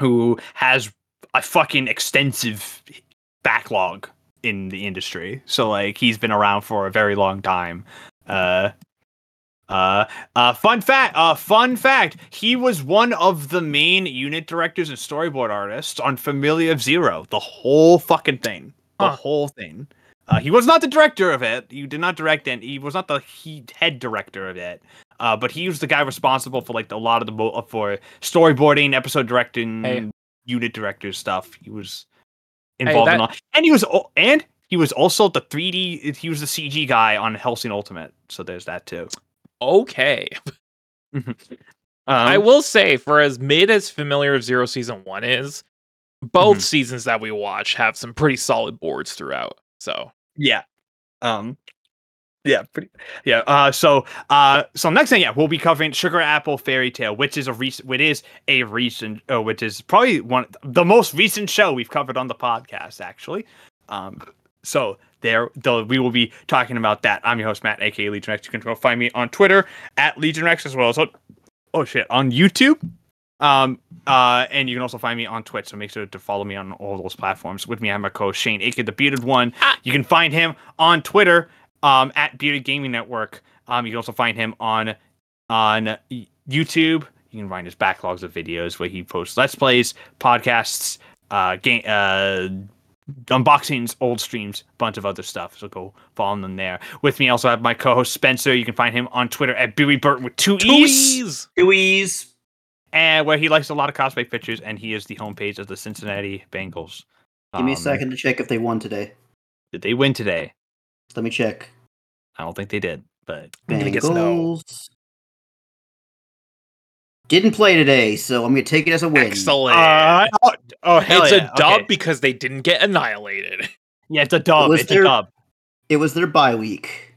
who has a fucking extensive backlog in the industry. So like he's been around for a very long time. Uh, uh, uh, fun fact, uh, fun fact, he was one of the main unit directors and storyboard artists on Familia of Zero, the whole fucking thing, the huh. whole thing. Uh, he was not the director of it. He did not direct it. He was not the he- head director of it. Uh, but he was the guy responsible for like a lot of the, mo- for storyboarding, episode directing, hey. unit director stuff. He was involved hey, that- in all, and he was, oh, and? He was also the three D, he was the C G guy on Hellsing Ultimate, so there's that too. Okay. um, I will say, for as mid as Familiar of Zero Season one is, both mm-hmm. seasons that we watch have some pretty solid boards throughout, so. Yeah. Um. Yeah, pretty, yeah. Uh, so, uh, so next thing, yeah, we'll be covering Sugar Apple Fairy Tale, which is a recent, which is a recent, uh, which is probably one the most recent show we've covered on the podcast, actually. Um. So there, though, we will be talking about that. I'm your host, Matt, aka Legion Rex. You can go find me on Twitter at Legion Rex, as well as on, oh shit, on YouTube. Um, uh, and you can also find me on Twitch. So make sure to follow me on all those platforms. With me, I'm my co-host Shane, aka The Bearded One. You can find him on Twitter um, at Bearded Gaming Network. Um, you can also find him on on YouTube. You can find his backlogs of videos where he posts Let's Plays, podcasts, uh, game, uh. unboxings, old streams, bunch of other stuff. So go follow them there. With me, also have my co-host Spencer. You can find him on Twitter at Bowie Burton with two, two E's. E's. Two E's. And where he likes a lot of cosplay pictures, and he is the homepage of the Cincinnati Bengals. Give um, me a second to check if they won today. Did they win today? Let me check. I don't think they did, but I'm gonna guess no. Didn't play today, so I'm going to take it as a win. Excellent. Uh, oh, oh, hell it's yeah. a dub okay. because they didn't get annihilated. Yeah, it's a dub. It it's their, a dub. It was their bye week.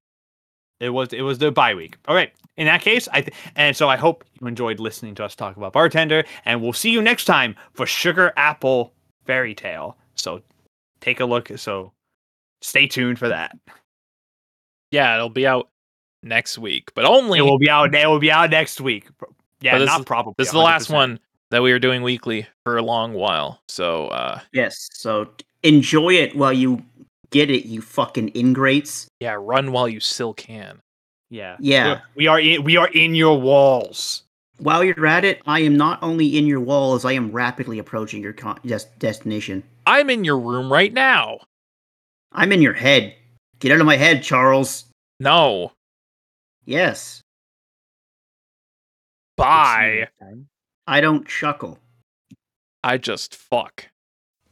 It was it was their bye week. All right. In that case, I th- and so I hope you enjoyed listening to us talk about Bartender, and we'll see you next time for Sugar Apple Fairy Tale. So take a look. So stay tuned for that. Yeah, it'll be out next week, but only it will be out. It will be out next week. Yeah, not probably. This is the last one that we are doing weekly for a long while. So, uh, yes. So enjoy it while you get it, you fucking ingrates. Yeah, run while you still can. Yeah. Yeah. We are in, we are in your walls. While you're at it, I am not only in your walls, I am rapidly approaching your con- des- destination. I'm in your room right now. I'm in your head. Get out of my head, Charles. No. Yes. Bye. I don't chuckle. I just fuck.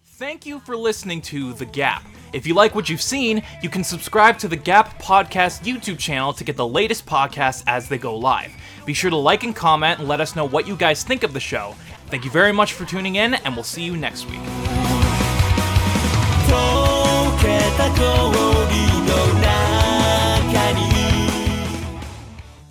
Thank you for listening to The Gap. If you like what you've seen, you can subscribe to The Gap Podcast YouTube channel to get the latest podcasts as they go live. Be sure to like and comment and let us know what you guys think of the show. Thank you very much for tuning in, and we'll see you next week.